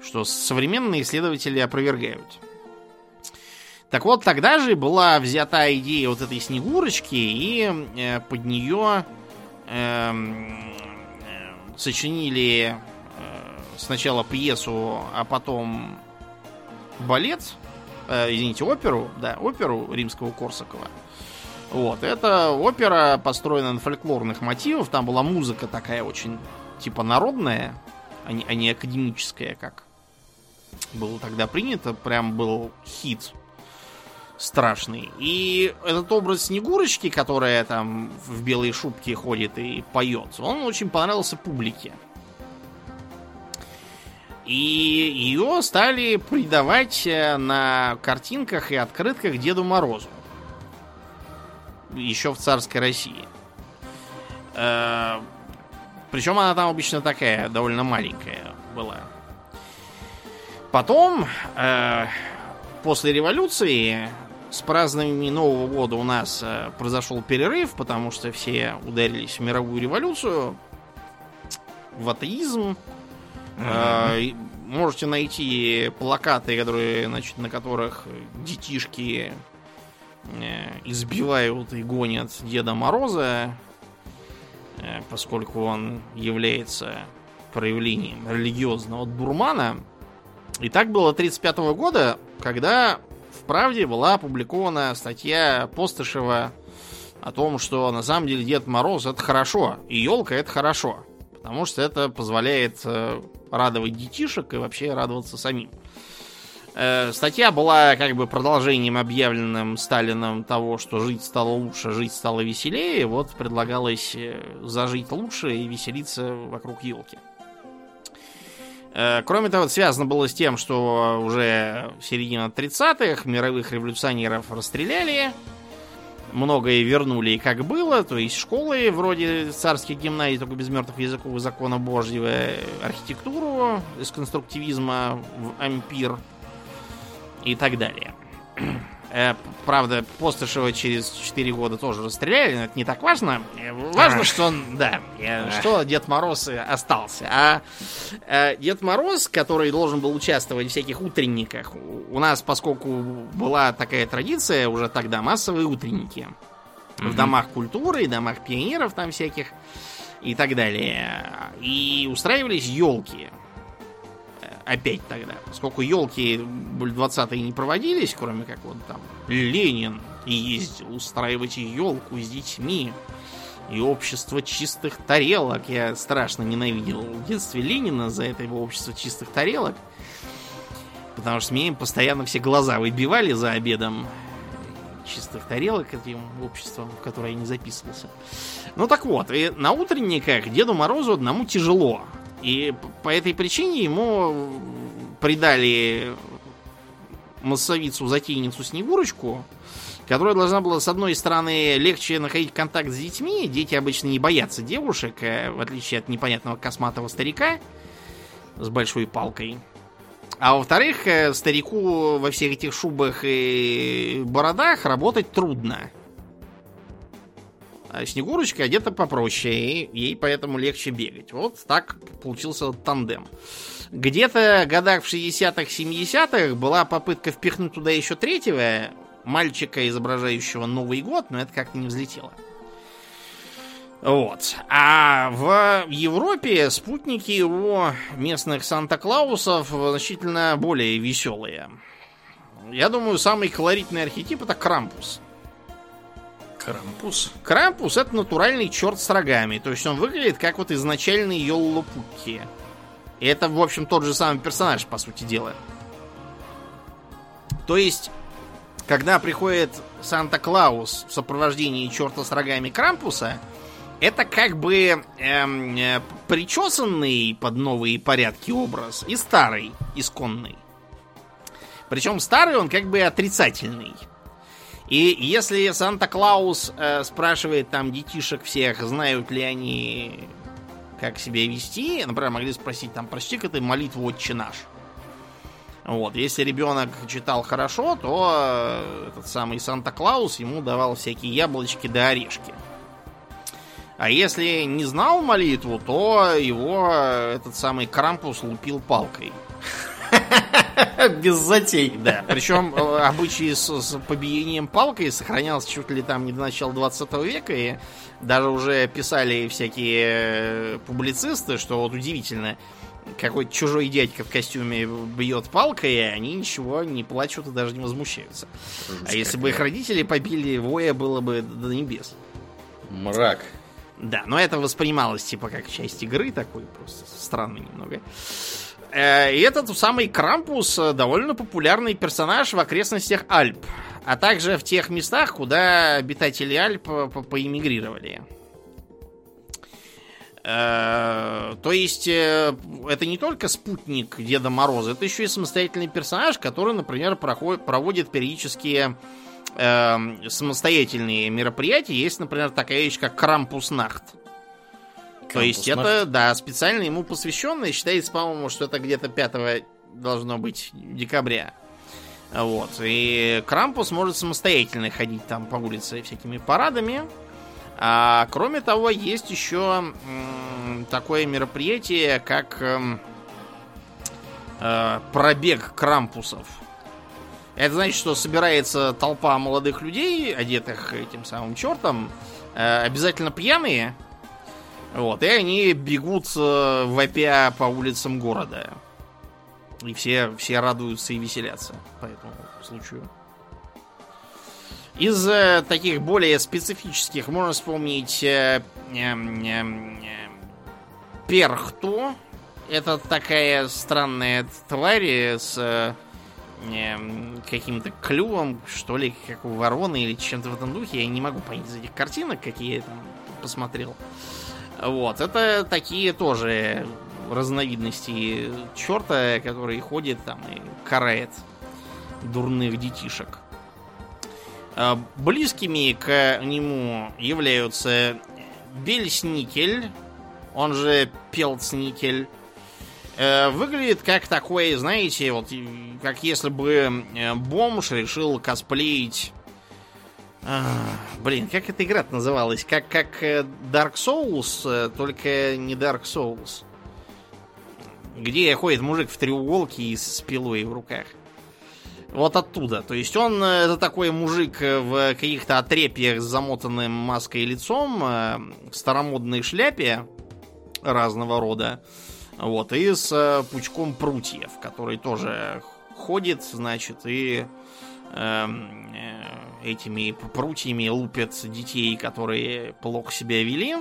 что современные исследователи опровергают. Так вот, тогда же была взята идея вот этой Снегурочки, и э, под нее э, э, сочинили э, сначала пьесу, а потом балет, э, извините, оперу, да, оперу римского Корсакова. Вот, эта опера построена на фольклорных мотивах, там была музыка такая очень, типа, народная, а не, а не академическая, как было тогда принято, прям был хит страшный. И этот образ Снегурочки, которая там в белой шубке ходит и поет, он очень понравился публике. И ее стали придавать на картинках и открытках Деду Морозу. Еще в царской России. Причем она там обычно такая, довольно маленькая была. Потом, после революции, с празднованиями Нового года у нас произошел перерыв, потому что все ударились в мировую революцию, в атеизм. Mm-hmm. Можете найти плакаты, которые, значит, на которых детишки избивают и гонят Деда Мороза, поскольку он является проявлением религиозного дурмана. И так было тридцать пятого года, когда в «Правде» была опубликована статья Постышева о том, что на самом деле Дед Мороз — это хорошо, и елка — это хорошо, потому что это позволяет радовать детишек и вообще радоваться самим. Статья была как бы продолжением, объявленным Сталином, того, что жить стало лучше, жить стало веселее. Вот предлагалось зажить лучше и веселиться вокруг елки. Кроме того, связано было с тем, что уже середина тридцатых мировых революционеров расстреляли. Многое вернули, как было. То есть школы вроде царских гимназий, только без мертвых языков и закона Божьего, архитектуру из конструктивизма в ампир и так далее. Правда, Постышева через четыре года тоже расстреляли, но это не так важно. Важно, что он, да, что Дед Мороз остался. А Дед Мороз, который должен был участвовать в всяких утренниках, у нас, поскольку была такая традиция уже тогда, массовые утренники. Mm-hmm. В домах культуры, в домах пионеров там всяких и так далее. И устраивались елки. Опять тогда, поскольку елки двадцатые не проводились, кроме как вот там Ленин и ездил устраивать елку с детьми и общество чистых тарелок. Я страшно ненавидел в детстве Ленина за это его общество чистых тарелок, потому что мне им постоянно все глаза выбивали за обедом чистых тарелок этим обществом, в которое я не записывался. Ну так вот, и на утренниках Деду Морозу одному тяжело. И по этой причине ему придали массовицу-затейницу Снегурочку, которая должна была, с одной стороны, легче находить контакт с детьми. Дети обычно не боятся девушек, в отличие от непонятного косматого старика с большой палкой. А во-вторых, старику во всех этих шубах и бородах работать трудно. А Снегурочка одета попроще, и ей поэтому легче бегать. Вот так получился тандем. Где-то в годах в шестидесятых-семидесятых была попытка впихнуть туда еще третьего мальчика, изображающего Новый год, но это как-то не взлетело. Вот. А в Европе спутники его, местных Санта-Клаусов, значительно более веселые. Я думаю, самый колоритный архетип — это Крампус. Крампус? Крампус — это натуральный черт с рогами. То есть он выглядит как вот изначальный Йоулупукки. И это, в общем, тот же самый персонаж, по сути дела. То есть, когда приходит Санта-Клаус в сопровождении черта с рогами Крампуса, это как бы эм, э, причесанный под новые порядки образ и старый, исконный. Причем старый он как бы отрицательный. И если Санта-Клаус э, спрашивает там детишек всех, знают ли они, как себя вести, например, могли спросить там, прочти-ка ты молитву «Отче наш». Вот, если ребенок читал хорошо, то э, этот самый Санта-Клаус ему давал всякие яблочки да орешки. А если не знал молитву, то его э, этот самый Крампус лупил палкой. Без затей, да. Причем обычаи с, с побиением палкой сохранялся чуть ли там не до начала двадцатого века, и даже уже писали всякие публицисты, что вот удивительно, какой-то чужой дядька в костюме бьет палкой, и они ничего не плачут и даже не возмущаются. Жесть, а если бы их родители побили, воя было бы до небес. Мрак. Да, но это воспринималось типа как часть игры, такой просто странный немного. И этот самый Крампус довольно популярный персонаж в окрестностях Альп, а также в тех местах, куда обитатели Альп поэмигрировали. То есть это не только спутник Деда Мороза, это еще и самостоятельный персонаж, который, например, проходит, проводит периодические э, самостоятельные мероприятия. Есть, например, такая вещь, как Крампус-нахт. Крампус-нахт. То есть это, да, специально ему посвященное. Считается, по-моему, что это где-то пятого должно быть декабря. Вот. И Крампус может самостоятельно ходить там по улице всякими парадами. А кроме того, есть еще м, такое мероприятие, как м, э, пробег Крампусов. Это значит, что собирается толпа молодых людей, одетых этим самым чертом, э, обязательно пьяные. Вот, и они бегут э, вопя по улицам города. И все, все радуются и веселятся по этому случаю. Из э, таких более специфических можно вспомнить э, э, э, э, перхту. Это такая странная тварь с э, э, каким-то клювом, что ли, как у вороны или чем-то в этом духе. Я не могу понять из этих картинок, какие я там посмотрел. Вот, это такие тоже разновидности черта, который ходит там и карает дурных детишек. Близкими к нему являются бельсникель, он же пелцникель. Выглядит как такой, знаете, вот как если бы бомж решил косплеить. Блин, как эта игра-то называлась? Как, как Dark Souls, только не Dark Souls. Где ходит мужик в треуголке и с пилой в руках. Вот оттуда. То есть он, это такой мужик в каких-то отрепьях с замотанным маской лицом, в старомодной шляпе разного рода, вот, и с пучком прутьев, который тоже ходит, значит, и э, этими прутьями лупят детей, которые плохо себя вели,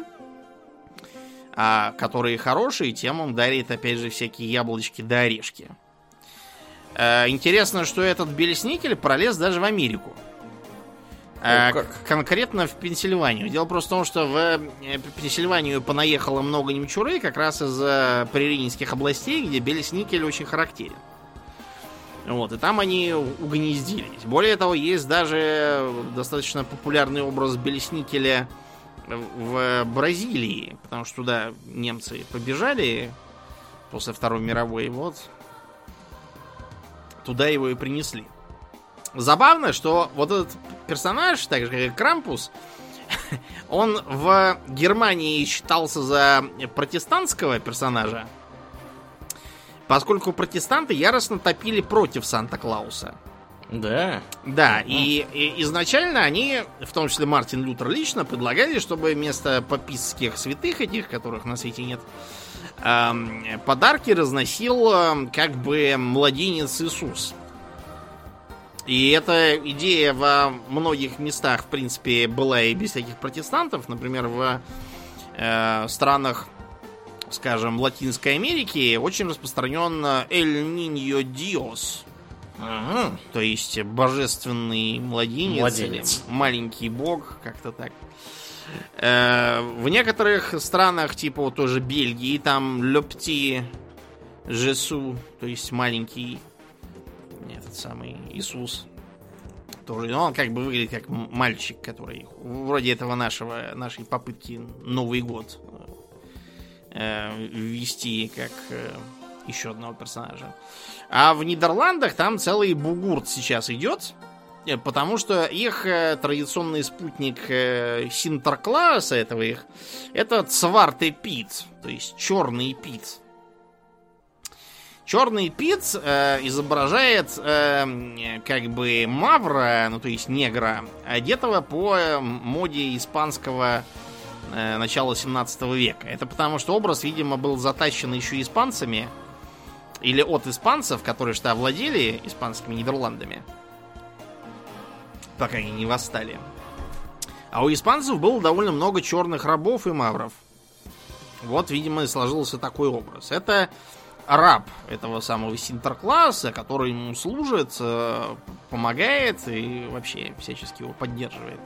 а которые хорошие, тем он дарит, опять же, всякие яблочки да орешки. Интересно, что этот белесникель пролез даже в Америку. Ну, как? Конкретно в Пенсильванию. Дело просто в том, что в Пенсильванию понаехало много немчуры, как раз из приренинских областей, где белесникель очень характерен. Вот, и там они угнездились. Более того, есть даже достаточно популярный образ белесникеля в Бразилии, потому что туда немцы побежали после Второй мировой, вот. Туда его и принесли. Забавно, что вот этот персонаж, так же как и Крампус, он в Германии считался за протестантского персонажа, поскольку протестанты яростно топили против Санта-Клауса. Да? Да, и, и изначально они, в том числе Мартин Лютер лично, предлагали, чтобы вместо папистских святых этих, которых на свете нет, подарки разносил как бы младенец Иисус. И эта идея во многих местах, в принципе, была и без всяких протестантов. Например, в э, странах, скажем, Латинской Америки очень распространен «El Niño Dios». Ага. То есть божественный младенец, младенец. Маленький бог, как-то так. В некоторых странах, типа вот тоже Бельгии, там Le Petit Jésus, то есть маленький этот самый Иисус, тоже, он как бы выглядит как мальчик, который вроде этого нашего, нашей попытки Новый год э, ввести как э, еще одного персонажа. А в Нидерландах там целый бугурт сейчас идет. Потому что их традиционный спутник Синтер-Клауса, этого их, это Цварте Пит, то есть черный пит. Черный Пит э, изображает э, как бы мавра, ну то есть негра, одетого по моде испанского э, начала семнадцатого века. Это потому, что образ, видимо, был затащен еще испанцами, или от испанцев, которые что овладели испанскими Нидерландами, пока они не восстали. А у испанцев было довольно много черных рабов и мавров. Вот, видимо, и сложился такой образ. Это раб этого самого Синтер-Клауса, который ему служит, помогает и вообще всячески его поддерживает.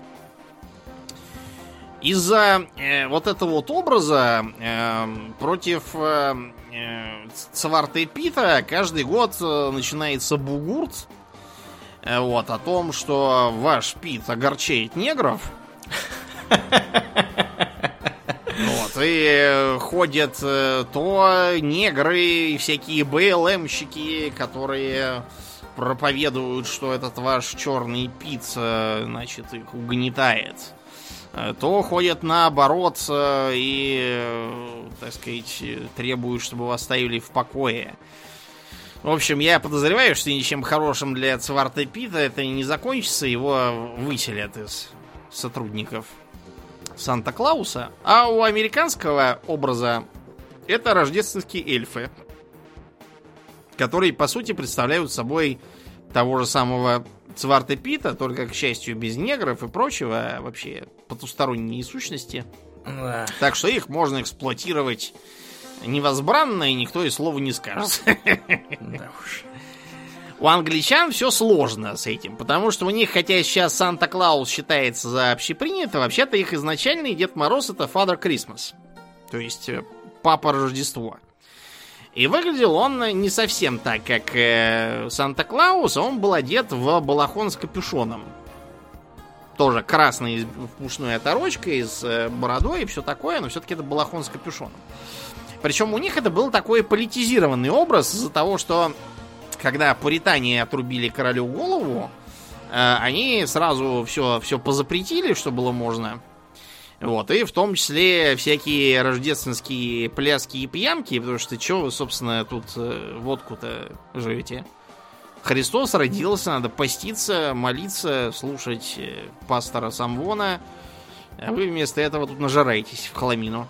Из-за э, вот этого вот образа э, против э, Цварте Пита каждый год начинается бугурт э, вот, о том, что ваш Пит огорчает негров. Вот, и ходят то негры и всякие БЛМщики, которые проповедуют, что этот ваш черный Пит, значит, их угнетает. То ходят наоборот и, так сказать, требуют, чтобы вас оставили в покое. В общем, я подозреваю, что ничем хорошим для Цварте Пита это не закончится. Его выселят из сотрудников Санта-Клауса. А у американского образа это рождественские эльфы, которые, по сути, представляют собой того же самого Цварте Пита, только, к счастью, без негров и прочего, а вообще потусторонние сущности. Ах. Так что их можно эксплуатировать невозбранно, и никто и слова не скажет. Да уж. У англичан все сложно с этим, потому что у них, хотя сейчас Санта-Клаус считается за общепринято, вообще-то их изначальный Дед Мороз — это Father Christmas, то есть Папа Рождество. И выглядел он не совсем так, как э, Санта-Клаус, а он был одет в балахон с капюшоном. Тоже красной пушной оторочкой, с бородой и все такое, но все-таки это балахон с капюшоном. Причем у них это был такой политизированный образ из-за того, что когда пуритане отрубили королю голову, э, они сразу все, все позапретили, что было можно. Вот, и в том числе всякие рождественские пляски и пьянки, потому что чего вы, собственно, тут водку-то жрете? Христос родился, надо поститься, молиться, слушать пастора Самвона, а вы вместо этого тут нажираетесь в хламину.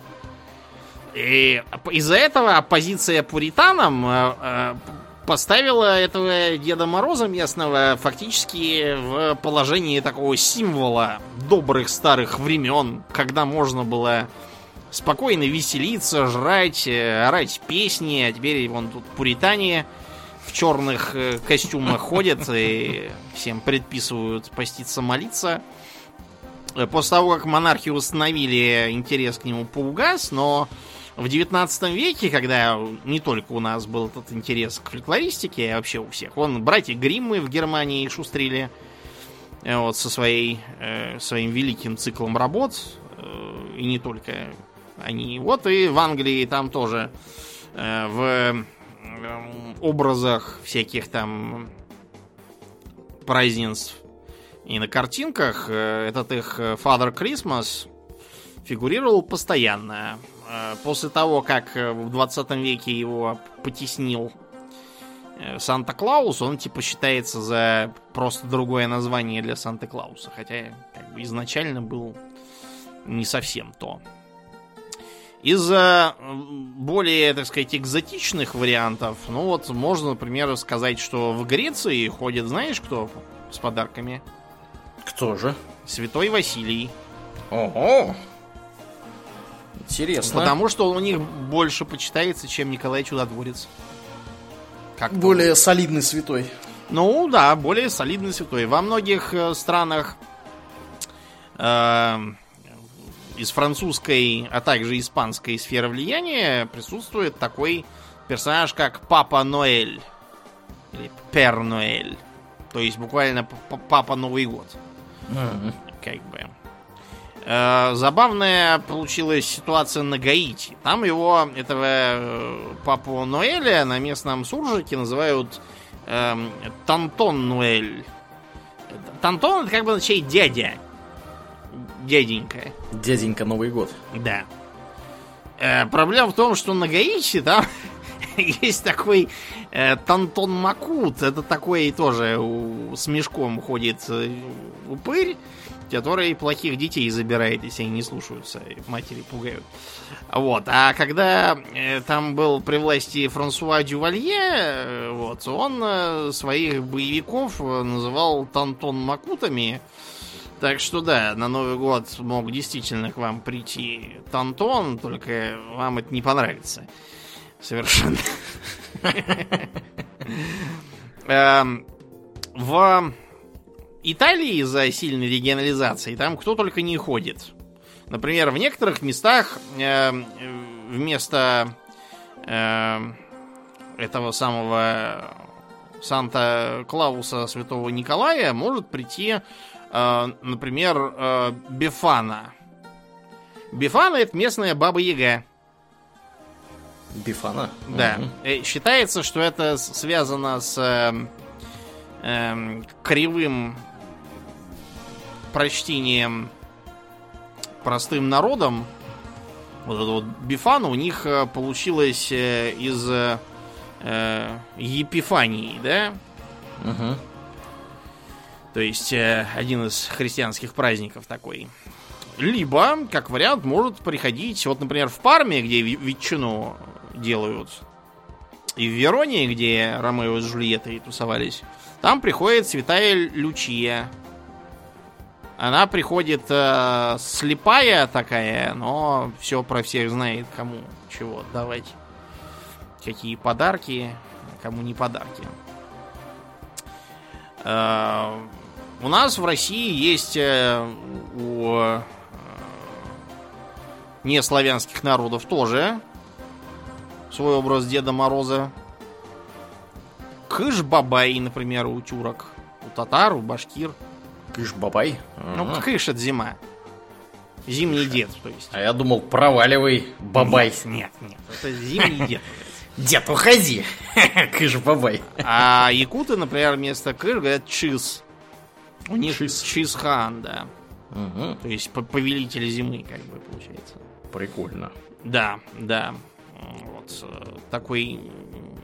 И из-за этого оппозиция пуританам поставила этого Деда Мороза местного фактически в положении такого символа добрых старых времен, когда можно было спокойно веселиться, жрать, орать песни, а теперь вон тут пуритане в черных костюмах ходят и всем предписывают поститься, молиться. После того, как монархи установили, интерес к нему поугас, но в девятнадцатом веке, когда не только у нас был этот интерес к фольклористике, а вообще у всех, вон братья Гриммы в Германии шустрили вот, со своей, э, своим великим циклом работ, э, и не только они. Вот и в Англии там тоже э, в э, образах всяких там празднеств и на картинках э, этот их Father Christmas фигурировал постоянно. После того, как в двадцатом веке его потеснил Санта-Клаус, он типа считается за просто другое название для Санта-Клауса. Хотя как бы изначально был не совсем то. Из-за более, так сказать, экзотичных вариантов, ну вот можно, например, сказать, что в Греции ходит, знаешь, кто с подарками? Кто же? Святой Василий. Ого! Интересно. Потому что он у них больше почитается, чем Николай Чудотворец. Как-то. Более солидный святой. Ну да, более солидный святой. Во многих странах э, из французской, а также испанской сферы влияния присутствует такой персонаж, как Папа Ноэль. Или Пер Ноэль. То есть буквально Папа Новый год. Mm-hmm. Как бы... Забавная получилась ситуация на Гаити. Там его, этого Папу Ноэля, на местном суржике называют эм, Тантон Ноэль. Тантон — это как бы означает дядя. Дяденька. Дяденька Новый год. Да. Э, проблема в том, что на Гаити там есть такой э, Тантон Макут. Это такой тоже у, с мешком ходит э, упырь, который плохих детей забирает, если они не слушаются, и матери пугают. Вот. А когда э, там был при власти Франсуа Дювалье, э, вот, он э, своих боевиков называл Тантон Макутами. Так что да, на Новый год мог действительно к вам прийти Тантон, только вам это не понравится. Совершенно. В Италии из-за сильной регионализации там кто только не ходит. Например, в некоторых местах вместо этого самого Санта-Клауса Святого Николая может прийти, например, Бефана. Бефана — это местная баба-яга. Бефана? Да. Угу. Считается, что это связано с э, э, кривым прочтением простым народом. Вот это вот Бефана у них получилось из э, Епифании, да? Угу. То есть, э, один из христианских праздников такой. Либо, как вариант, может приходить, вот, например, в Парме, где ветчину делают, и в Вероне, где Ромео с Джульеттой тусовались, там приходит святая Лючия. Она приходит э, слепая такая, но все про всех знает, кому чего давать. Какие подарки, кому не подарки. Э, у нас в России есть э, у э, неславянских народов тоже свой образ Деда Мороза. Кыш-бабай, например, у тюрок, у татар, у башкир. Кыш-бабай? Ну, А-а-а. Кыш — это зима. Зимний дед, то есть. А я думал, проваливай, бабай. Нет, нет, нет, это зимний дед. Дед, уходи. Кыш-бабай. А якуты, например, вместо кыш говорят чиз. У них чиз-хан, да. Угу. То есть повелитель зимы, как бы, получается. Прикольно. Да, да. Вот такой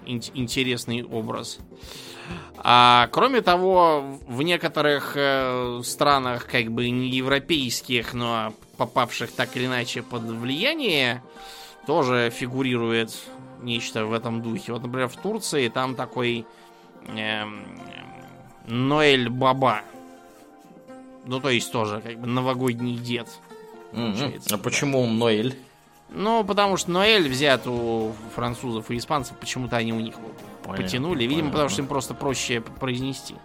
ин- интересный образ. А кроме того, в некоторых э, странах, как бы не европейских, но попавших так или иначе под влияние, тоже фигурирует нечто в этом духе. Вот, например, в Турции там такой э, Ноэль Баба. Ну, то есть тоже как бы новогодний дед. Mm-hmm. А почему он Ноэль? Ну, потому что Ноэль взят у французов и испанцев, почему-то они у них понятно, потянули. Понятно. Видимо, потому что им просто проще произнести,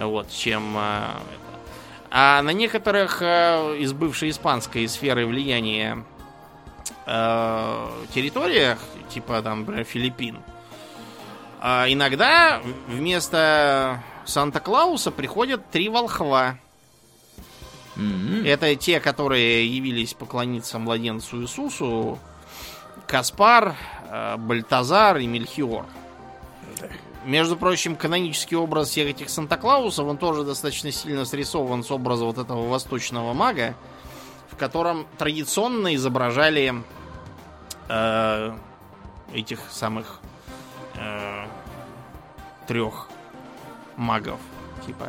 вот, чем э, это. А на некоторых э, из бывшей испанской сферы влияния э, территориях, типа, там, например, Филиппин, э, иногда вместо Санта-Клауса приходят три волхва. Mm-hmm. Это те, которые явились поклониться младенцу Иисусу: Каспар, Бальтазар и Мельхиор. Mm-hmm. Между прочим, канонический образ всех этих Санта-Клаусов, он тоже достаточно сильно срисован с образа вот этого восточного мага, в котором традиционно изображали э, этих самых э, трех магов, типа.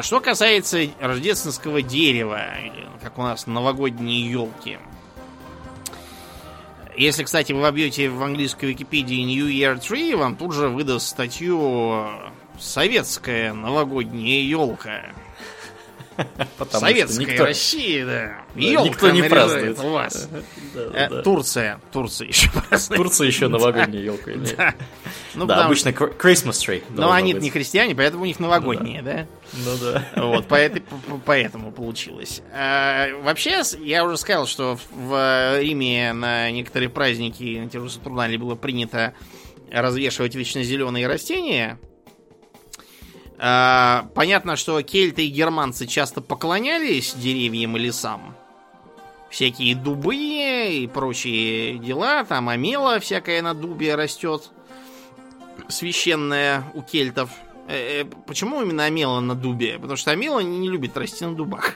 Что касается рождественского дерева, или, как у нас, новогодние елки. Если, кстати, вы вобьете в английской Википедии New Year Tree, вам тут же выдаст статью «Советская новогодняя елка». Советская Россия, да. Елка не празднует у вас. Турция. Турция еще празднует. Турция еще новогодняя елка. Ну, да, обычно Christmas tree. Но они-то не христиане, поэтому у них новогодние, ну, да. да? Ну да. Вот, поэтому получилось. А, вообще, я уже сказал, что в Риме на некоторые праздники, на те же Сатурналии, было принято развешивать вечно зеленые растения. А, понятно, что кельты и германцы часто поклонялись деревьям и лесам. Всякие дубы и прочие дела. Там амела всякая на дубе растет. Священная у кельтов. Э-э, почему именно амела на дубе? Потому что амела не любит расти на дубах.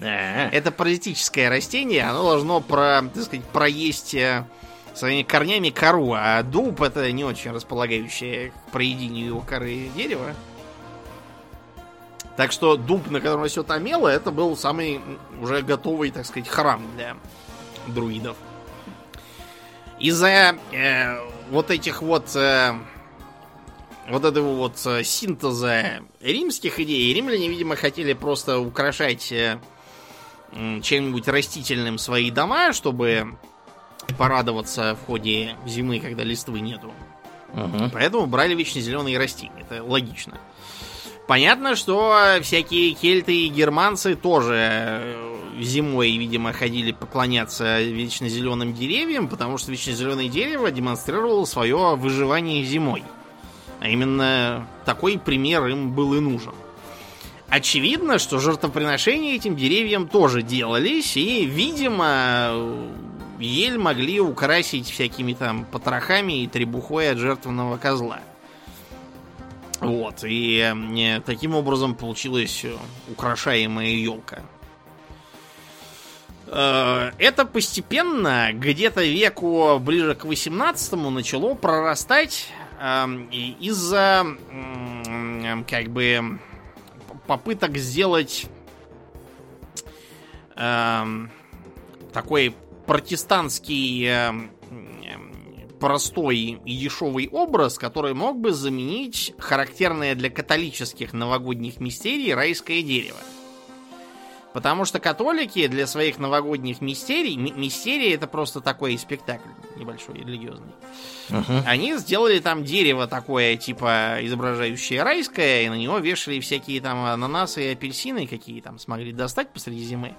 Это паразитическое растение, оно должно про, так сказать, проесть своими корнями кору, а дуб — это не очень располагающее к проедению его коры дерево. Так что дуб, на котором растет омела, это был самый уже готовый, так сказать, храм для друидов. Из-за э, вот этих вот... Э, вот этого вот синтеза римских идей римляне, видимо, хотели просто украшать чем-нибудь растительным свои дома, чтобы порадоваться в ходе зимы, когда листвы нету. Угу. Поэтому брали вечно зеленые растения. Это логично. Понятно, что всякие кельты и германцы тоже зимой, видимо, ходили поклоняться вечно зеленым деревьям, потому что вечно зеленое дерево демонстрировало свое выживание зимой. А именно такой пример им был и нужен. Очевидно, что жертвоприношения этим деревьям тоже делались, и, видимо, ель могли украсить всякими там потрохами и требухой от жертвенного козла. Вот, и таким образом получилась украшаемая елка. Это постепенно, где-то веку ближе к восемнадцатому, начало прорастать... из-за как бы попыток сделать э, такой протестантский э, простой и дешевый образ, который мог бы заменить характерное для католических новогодних мистерий райское дерево. Потому что католики для своих новогодних мистерий... Мистерии — это просто такой спектакль небольшой, религиозный. Uh-huh. Они сделали там дерево такое, типа, изображающее райское, и на него вешали всякие там ананасы и апельсины, какие там смогли достать посреди зимы.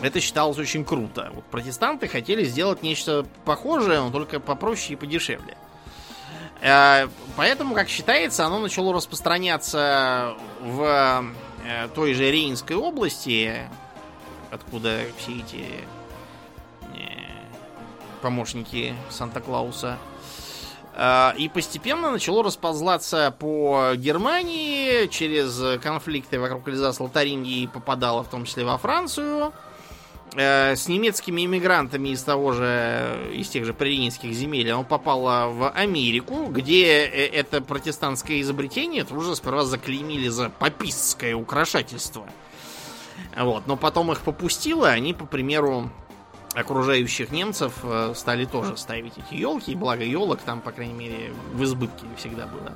Это считалось очень круто. Вот протестанты хотели сделать нечто похожее, но только попроще и подешевле. Поэтому, как считается, оно начало распространяться в... той же Рейнской области, откуда все эти помощники Санта-Клауса, и постепенно начало расползаться по Германии, через конфликты вокруг Эльзас-Лотарингии попадало в том числе во Францию, с немецкими иммигрантами из того же, из тех же прирейнских земель оно попало в Америку, где это протестантское изобретение тоже сперва заклеймили за папистское украшательство. Вот. Но потом их попустило, они, по примеру окружающих немцев, стали тоже ставить эти елки, благо елок там, по крайней мере, в избытке всегда было.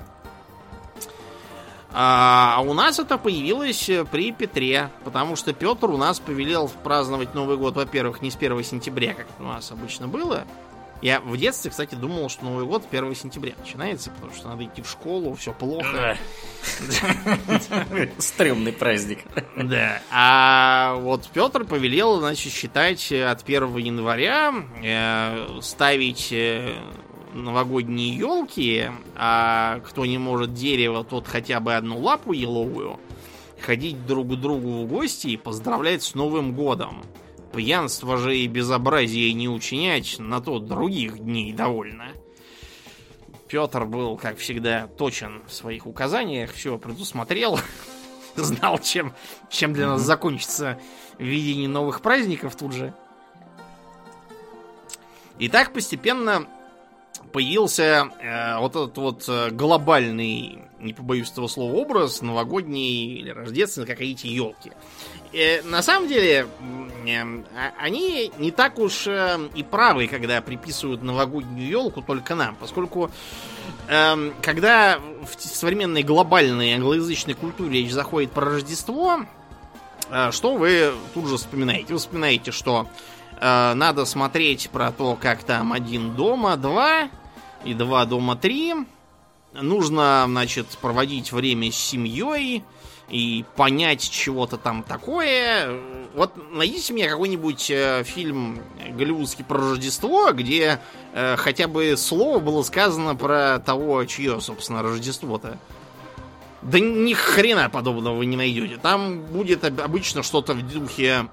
А у нас это появилось при Петре, потому что Петр у нас повелел праздновать Новый год, во-первых, не с первого сентября, как у нас обычно было. Я в детстве, кстати, думал, что Новый год первого сентября начинается, потому что надо идти в школу, все плохо. Стрёмный праздник. Да. А вот Петр повелел, значит, считать от первого января, ставить... новогодние елки, а кто не может дерево, тот хотя бы одну лапу еловую, ходить друг к другу в гости и поздравлять с Новым годом. Пьянство же и безобразие не учинять, на то других дней довольно. Петр был, как всегда, точен в своих указаниях, все предусмотрел, знал, чем, чем для нас закончится введение новых праздников тут же. И так постепенно появился э, вот этот вот э, глобальный, не побоюсь этого слова, образ новогодний или рождественный, как эти елки. Э, на самом деле, э, они не так уж э, и правы, когда приписывают новогоднюю елку только нам, поскольку э, когда в современной глобальной англоязычной культуре речь заходит про Рождество, э, что вы тут же вспоминаете? Вы вспоминаете, что надо смотреть про то, как там один дома два и два дома три. Нужно, значит, проводить время с семьей и понять чего-то там такое. Вот найдите мне какой-нибудь э, фильм голливудский про Рождество, где э, хотя бы слово было сказано про того, чье, собственно, Рождество-то. Да ни хрена подобного вы не найдете. Там будет обычно что-то в духе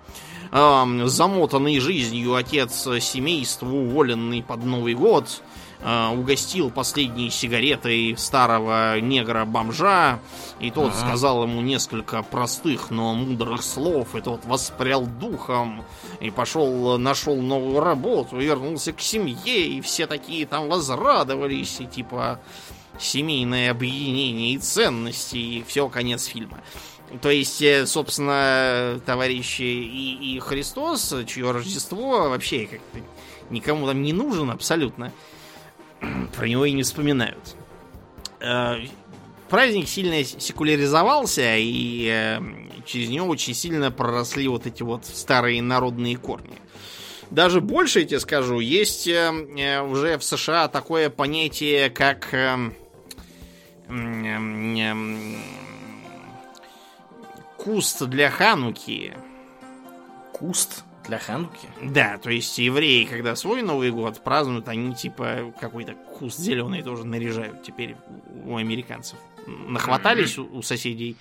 э, замотанный жизнью отец семейства, уволенный под Новый год, э, угостил последней сигаретой старого негра-бомжа, и тот ага. сказал ему несколько простых, но мудрых слов, и тот воспрял духом, и пошел, нашел новую работу, вернулся к семье, и все такие там возрадовались, и типа... семейное объединение и ценности, и все, конец фильма. То есть, собственно, товарищи, и, и Христос, чье Рождество вообще как-то никому там не нужен абсолютно. Про него и не вспоминают. Праздник сильно секуляризовался, и через него очень сильно проросли вот эти вот старые народные корни. Даже больше, я тебе скажу, есть уже в США такое понятие, как... куст для Хануки. Куст для Хануки? Да, то есть евреи, когда свой Новый год празднуют, они типа какой-то куст зеленый тоже наряжают теперь у американцев. Нахватались у соседей?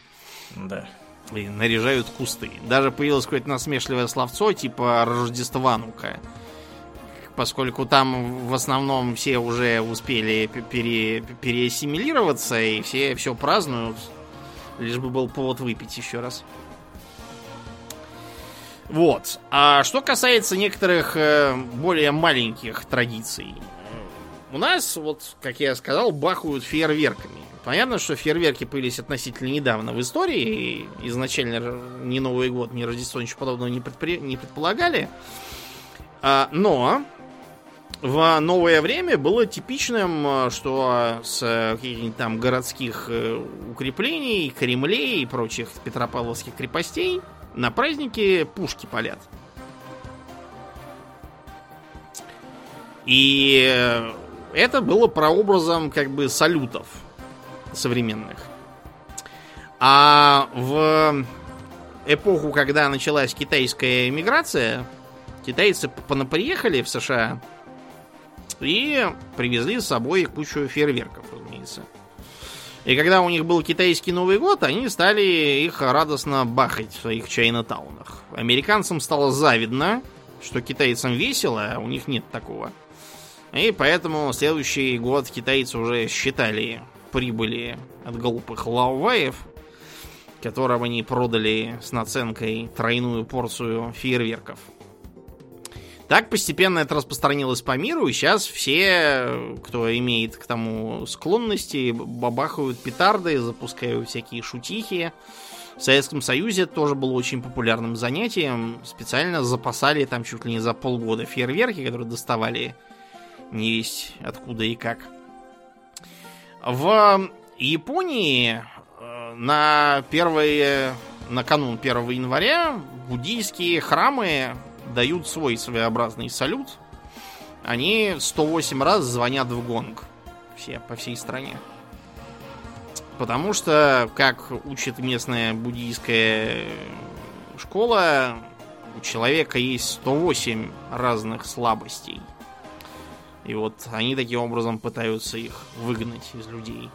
Да. И наряжают кусты. Даже появилось какое-то насмешливое словцо, типа Рождестванука. Поскольку там в основном все уже успели пере, переассимилироваться, и все все празднуют, лишь бы был повод выпить еще раз. Вот. А что касается некоторых более маленьких традиций. У нас, вот, как я сказал, бахают фейерверками. Понятно, что фейерверки появились относительно недавно в истории, и изначально ни Новый год, ни Рождество, ничего подобного не, предпри... не предполагали. Но в новое время было типичным, что с каких-нибудь там городских укреплений, кремлей и прочих петропавловских крепостей на праздники пушки палят. И это было прообразом как бы салютов современных. А в эпоху, когда началась китайская эмиграция, китайцы понаприехали в США и привезли с собой кучу фейерверков, разумеется. И когда у них был китайский Новый год, они стали их радостно бахать в своих чайнатаунах. Американцам стало завидно, что китайцам весело, а у них нет такого. И поэтому следующий год китайцы уже считали прибыли от глупых лауваев, которым они продали с наценкой тройную порцию фейерверков. Так постепенно это распространилось по миру, и сейчас все, кто имеет к тому склонности, бабахают петарды, запускают всякие шутихи. В Советском Союзе тоже было очень популярным занятием. Специально запасали там чуть ли не за полгода фейерверки, которые доставали не весть откуда и как. В Японии на первые, на канун первого января буддийские храмы дают свой своеобразный салют. Они сто восемь раз звонят в гонг. Все, по всей стране. Потому что, как учит местная буддийская школа, у человека есть сто восемь разных слабостей. И вот они таким образом пытаются их выгнать из людей.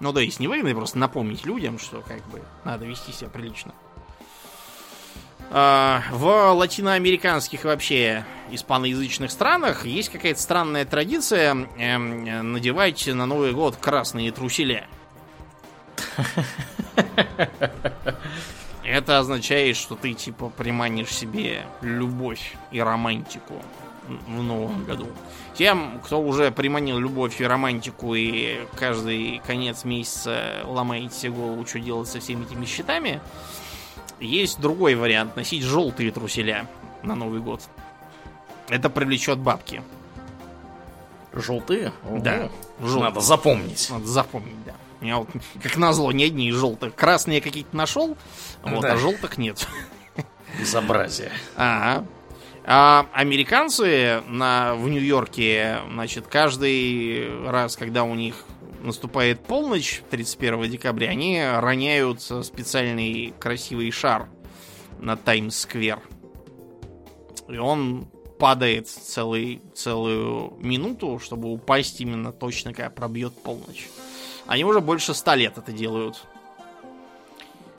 Ну да, если не выгнать, просто напомнить людям, что как бы надо вести себя прилично. В латиноамериканских вообще испаноязычных странах есть какая-то странная традиция надевать на Новый год красные труселя. Это означает, что ты типа приманишь себе любовь и романтику в новом году. Тем, кто уже приманил любовь и романтику и каждый конец месяца ломает себе голову, что делать со всеми этими счетами, есть другой вариант. Носить желтые труселя на Новый год. Это привлечет бабки. Желтые? Да. Желтые. Надо запомнить. Надо запомнить, да. Я вот, как назло, ни одни из желтых. Красные какие-то нашел, вот, да. А желтых нет. Безобразие. Ага. А американцы на, в Нью-Йорке, значит, каждый раз, когда у них наступает полночь, тридцать первого декабря, они роняют специальный красивый шар на Таймс-сквер. И он падает целый, целую минуту, чтобы упасть именно точно, когда пробьет полночь. Они уже больше ста лет это делают.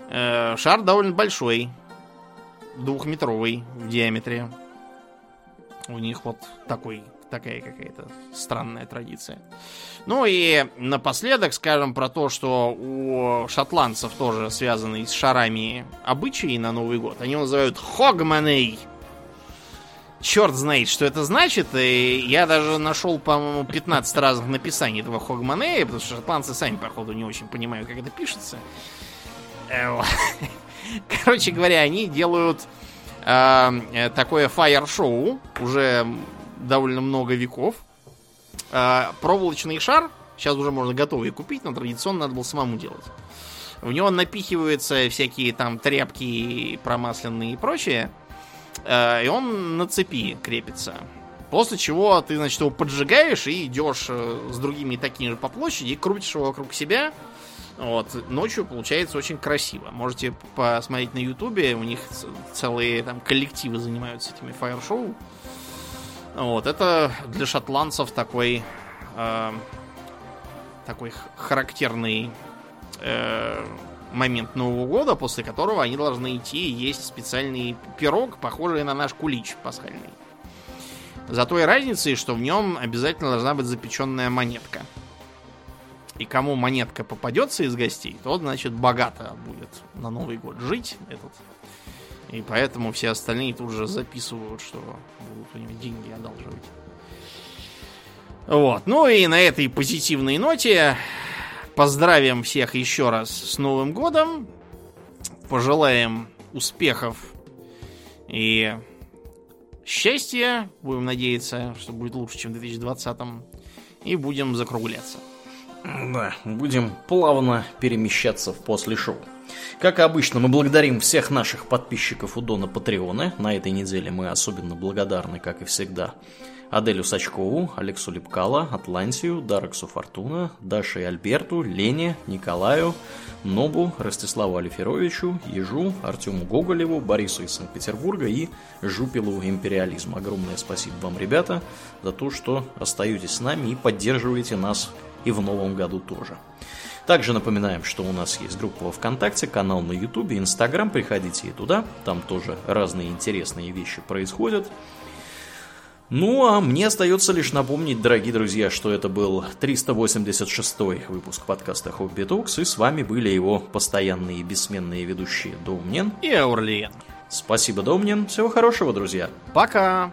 Шар довольно большой. двухметровый в диаметре. У них вот такой, такая какая-то странная традиция. Ну и напоследок скажем про то, что у шотландцев тоже связаны с шарами обычаи на Новый год. Они его называют хогманей. Черт знает, что это значит. И я даже нашел, по-моему, пятнадцать разных написаний этого хогманея, потому что шотландцы сами, походу, не очень понимают, как это пишется. Короче говоря, они делают э, такое фаер-шоу уже довольно много веков. Э, проволочный шар, сейчас уже можно готовый купить, но традиционно надо было самому делать. В него напихиваются всякие там тряпки промасленные и прочее, э, и он на цепи крепится. После чего ты, значит, его поджигаешь и идешь с другими такими же по площади и крутишь его вокруг себя. Вот, ночью получается очень красиво. Можете посмотреть на Ютубе, у них целые там коллективы занимаются этими фаер-шоу. Вот, это для шотландцев такой, э, такой характерный э, момент Нового года, после которого они должны идти и есть специальный пирог, похожий на наш кулич пасхальный. За той разницей, что в нем обязательно должна быть запеченная монетка. И кому монетка попадется из гостей, тот, значит, богато будет на Новый год жить этот. И поэтому все остальные тут же записывают, что будут у него деньги одалживать. Вот. Ну и на этой позитивной ноте поздравим всех еще раз с Новым годом. Пожелаем успехов и счастья. Будем надеяться, что будет лучше, чем в две тысячи двадцатом. И будем закругляться. Да, будем плавно перемещаться в после шоу. Как обычно, мы благодарим всех наших подписчиков у Дона Патреона. На этой неделе мы особенно благодарны, как и всегда, Аделю Сачкову, Алексу Лепкало, Атлантию, Дарексу Фортуна, Даше и Альберту, Лене, Николаю, Нобу, Ростиславу Алиферовичу, Ежу, Артему Гоголеву, Борису из Санкт-Петербурга и Жупилу Империализм. Огромное спасибо вам, ребята, за то, что остаетесь с нами и поддерживаете нас и в новом году тоже. Также напоминаем, что у нас есть группа во ВКонтакте, канал на Ютубе, Инстаграм. Приходите и туда, там тоже разные интересные вещи происходят. Ну, а мне остается лишь напомнить, дорогие друзья, что это был триста восемьдесят шестой выпуск подкаста «Хобби Докс», и с вами были его постоянные и бессменные ведущие Домнин и Аурлиен. Спасибо, Домнин. Всего хорошего, друзья. Пока!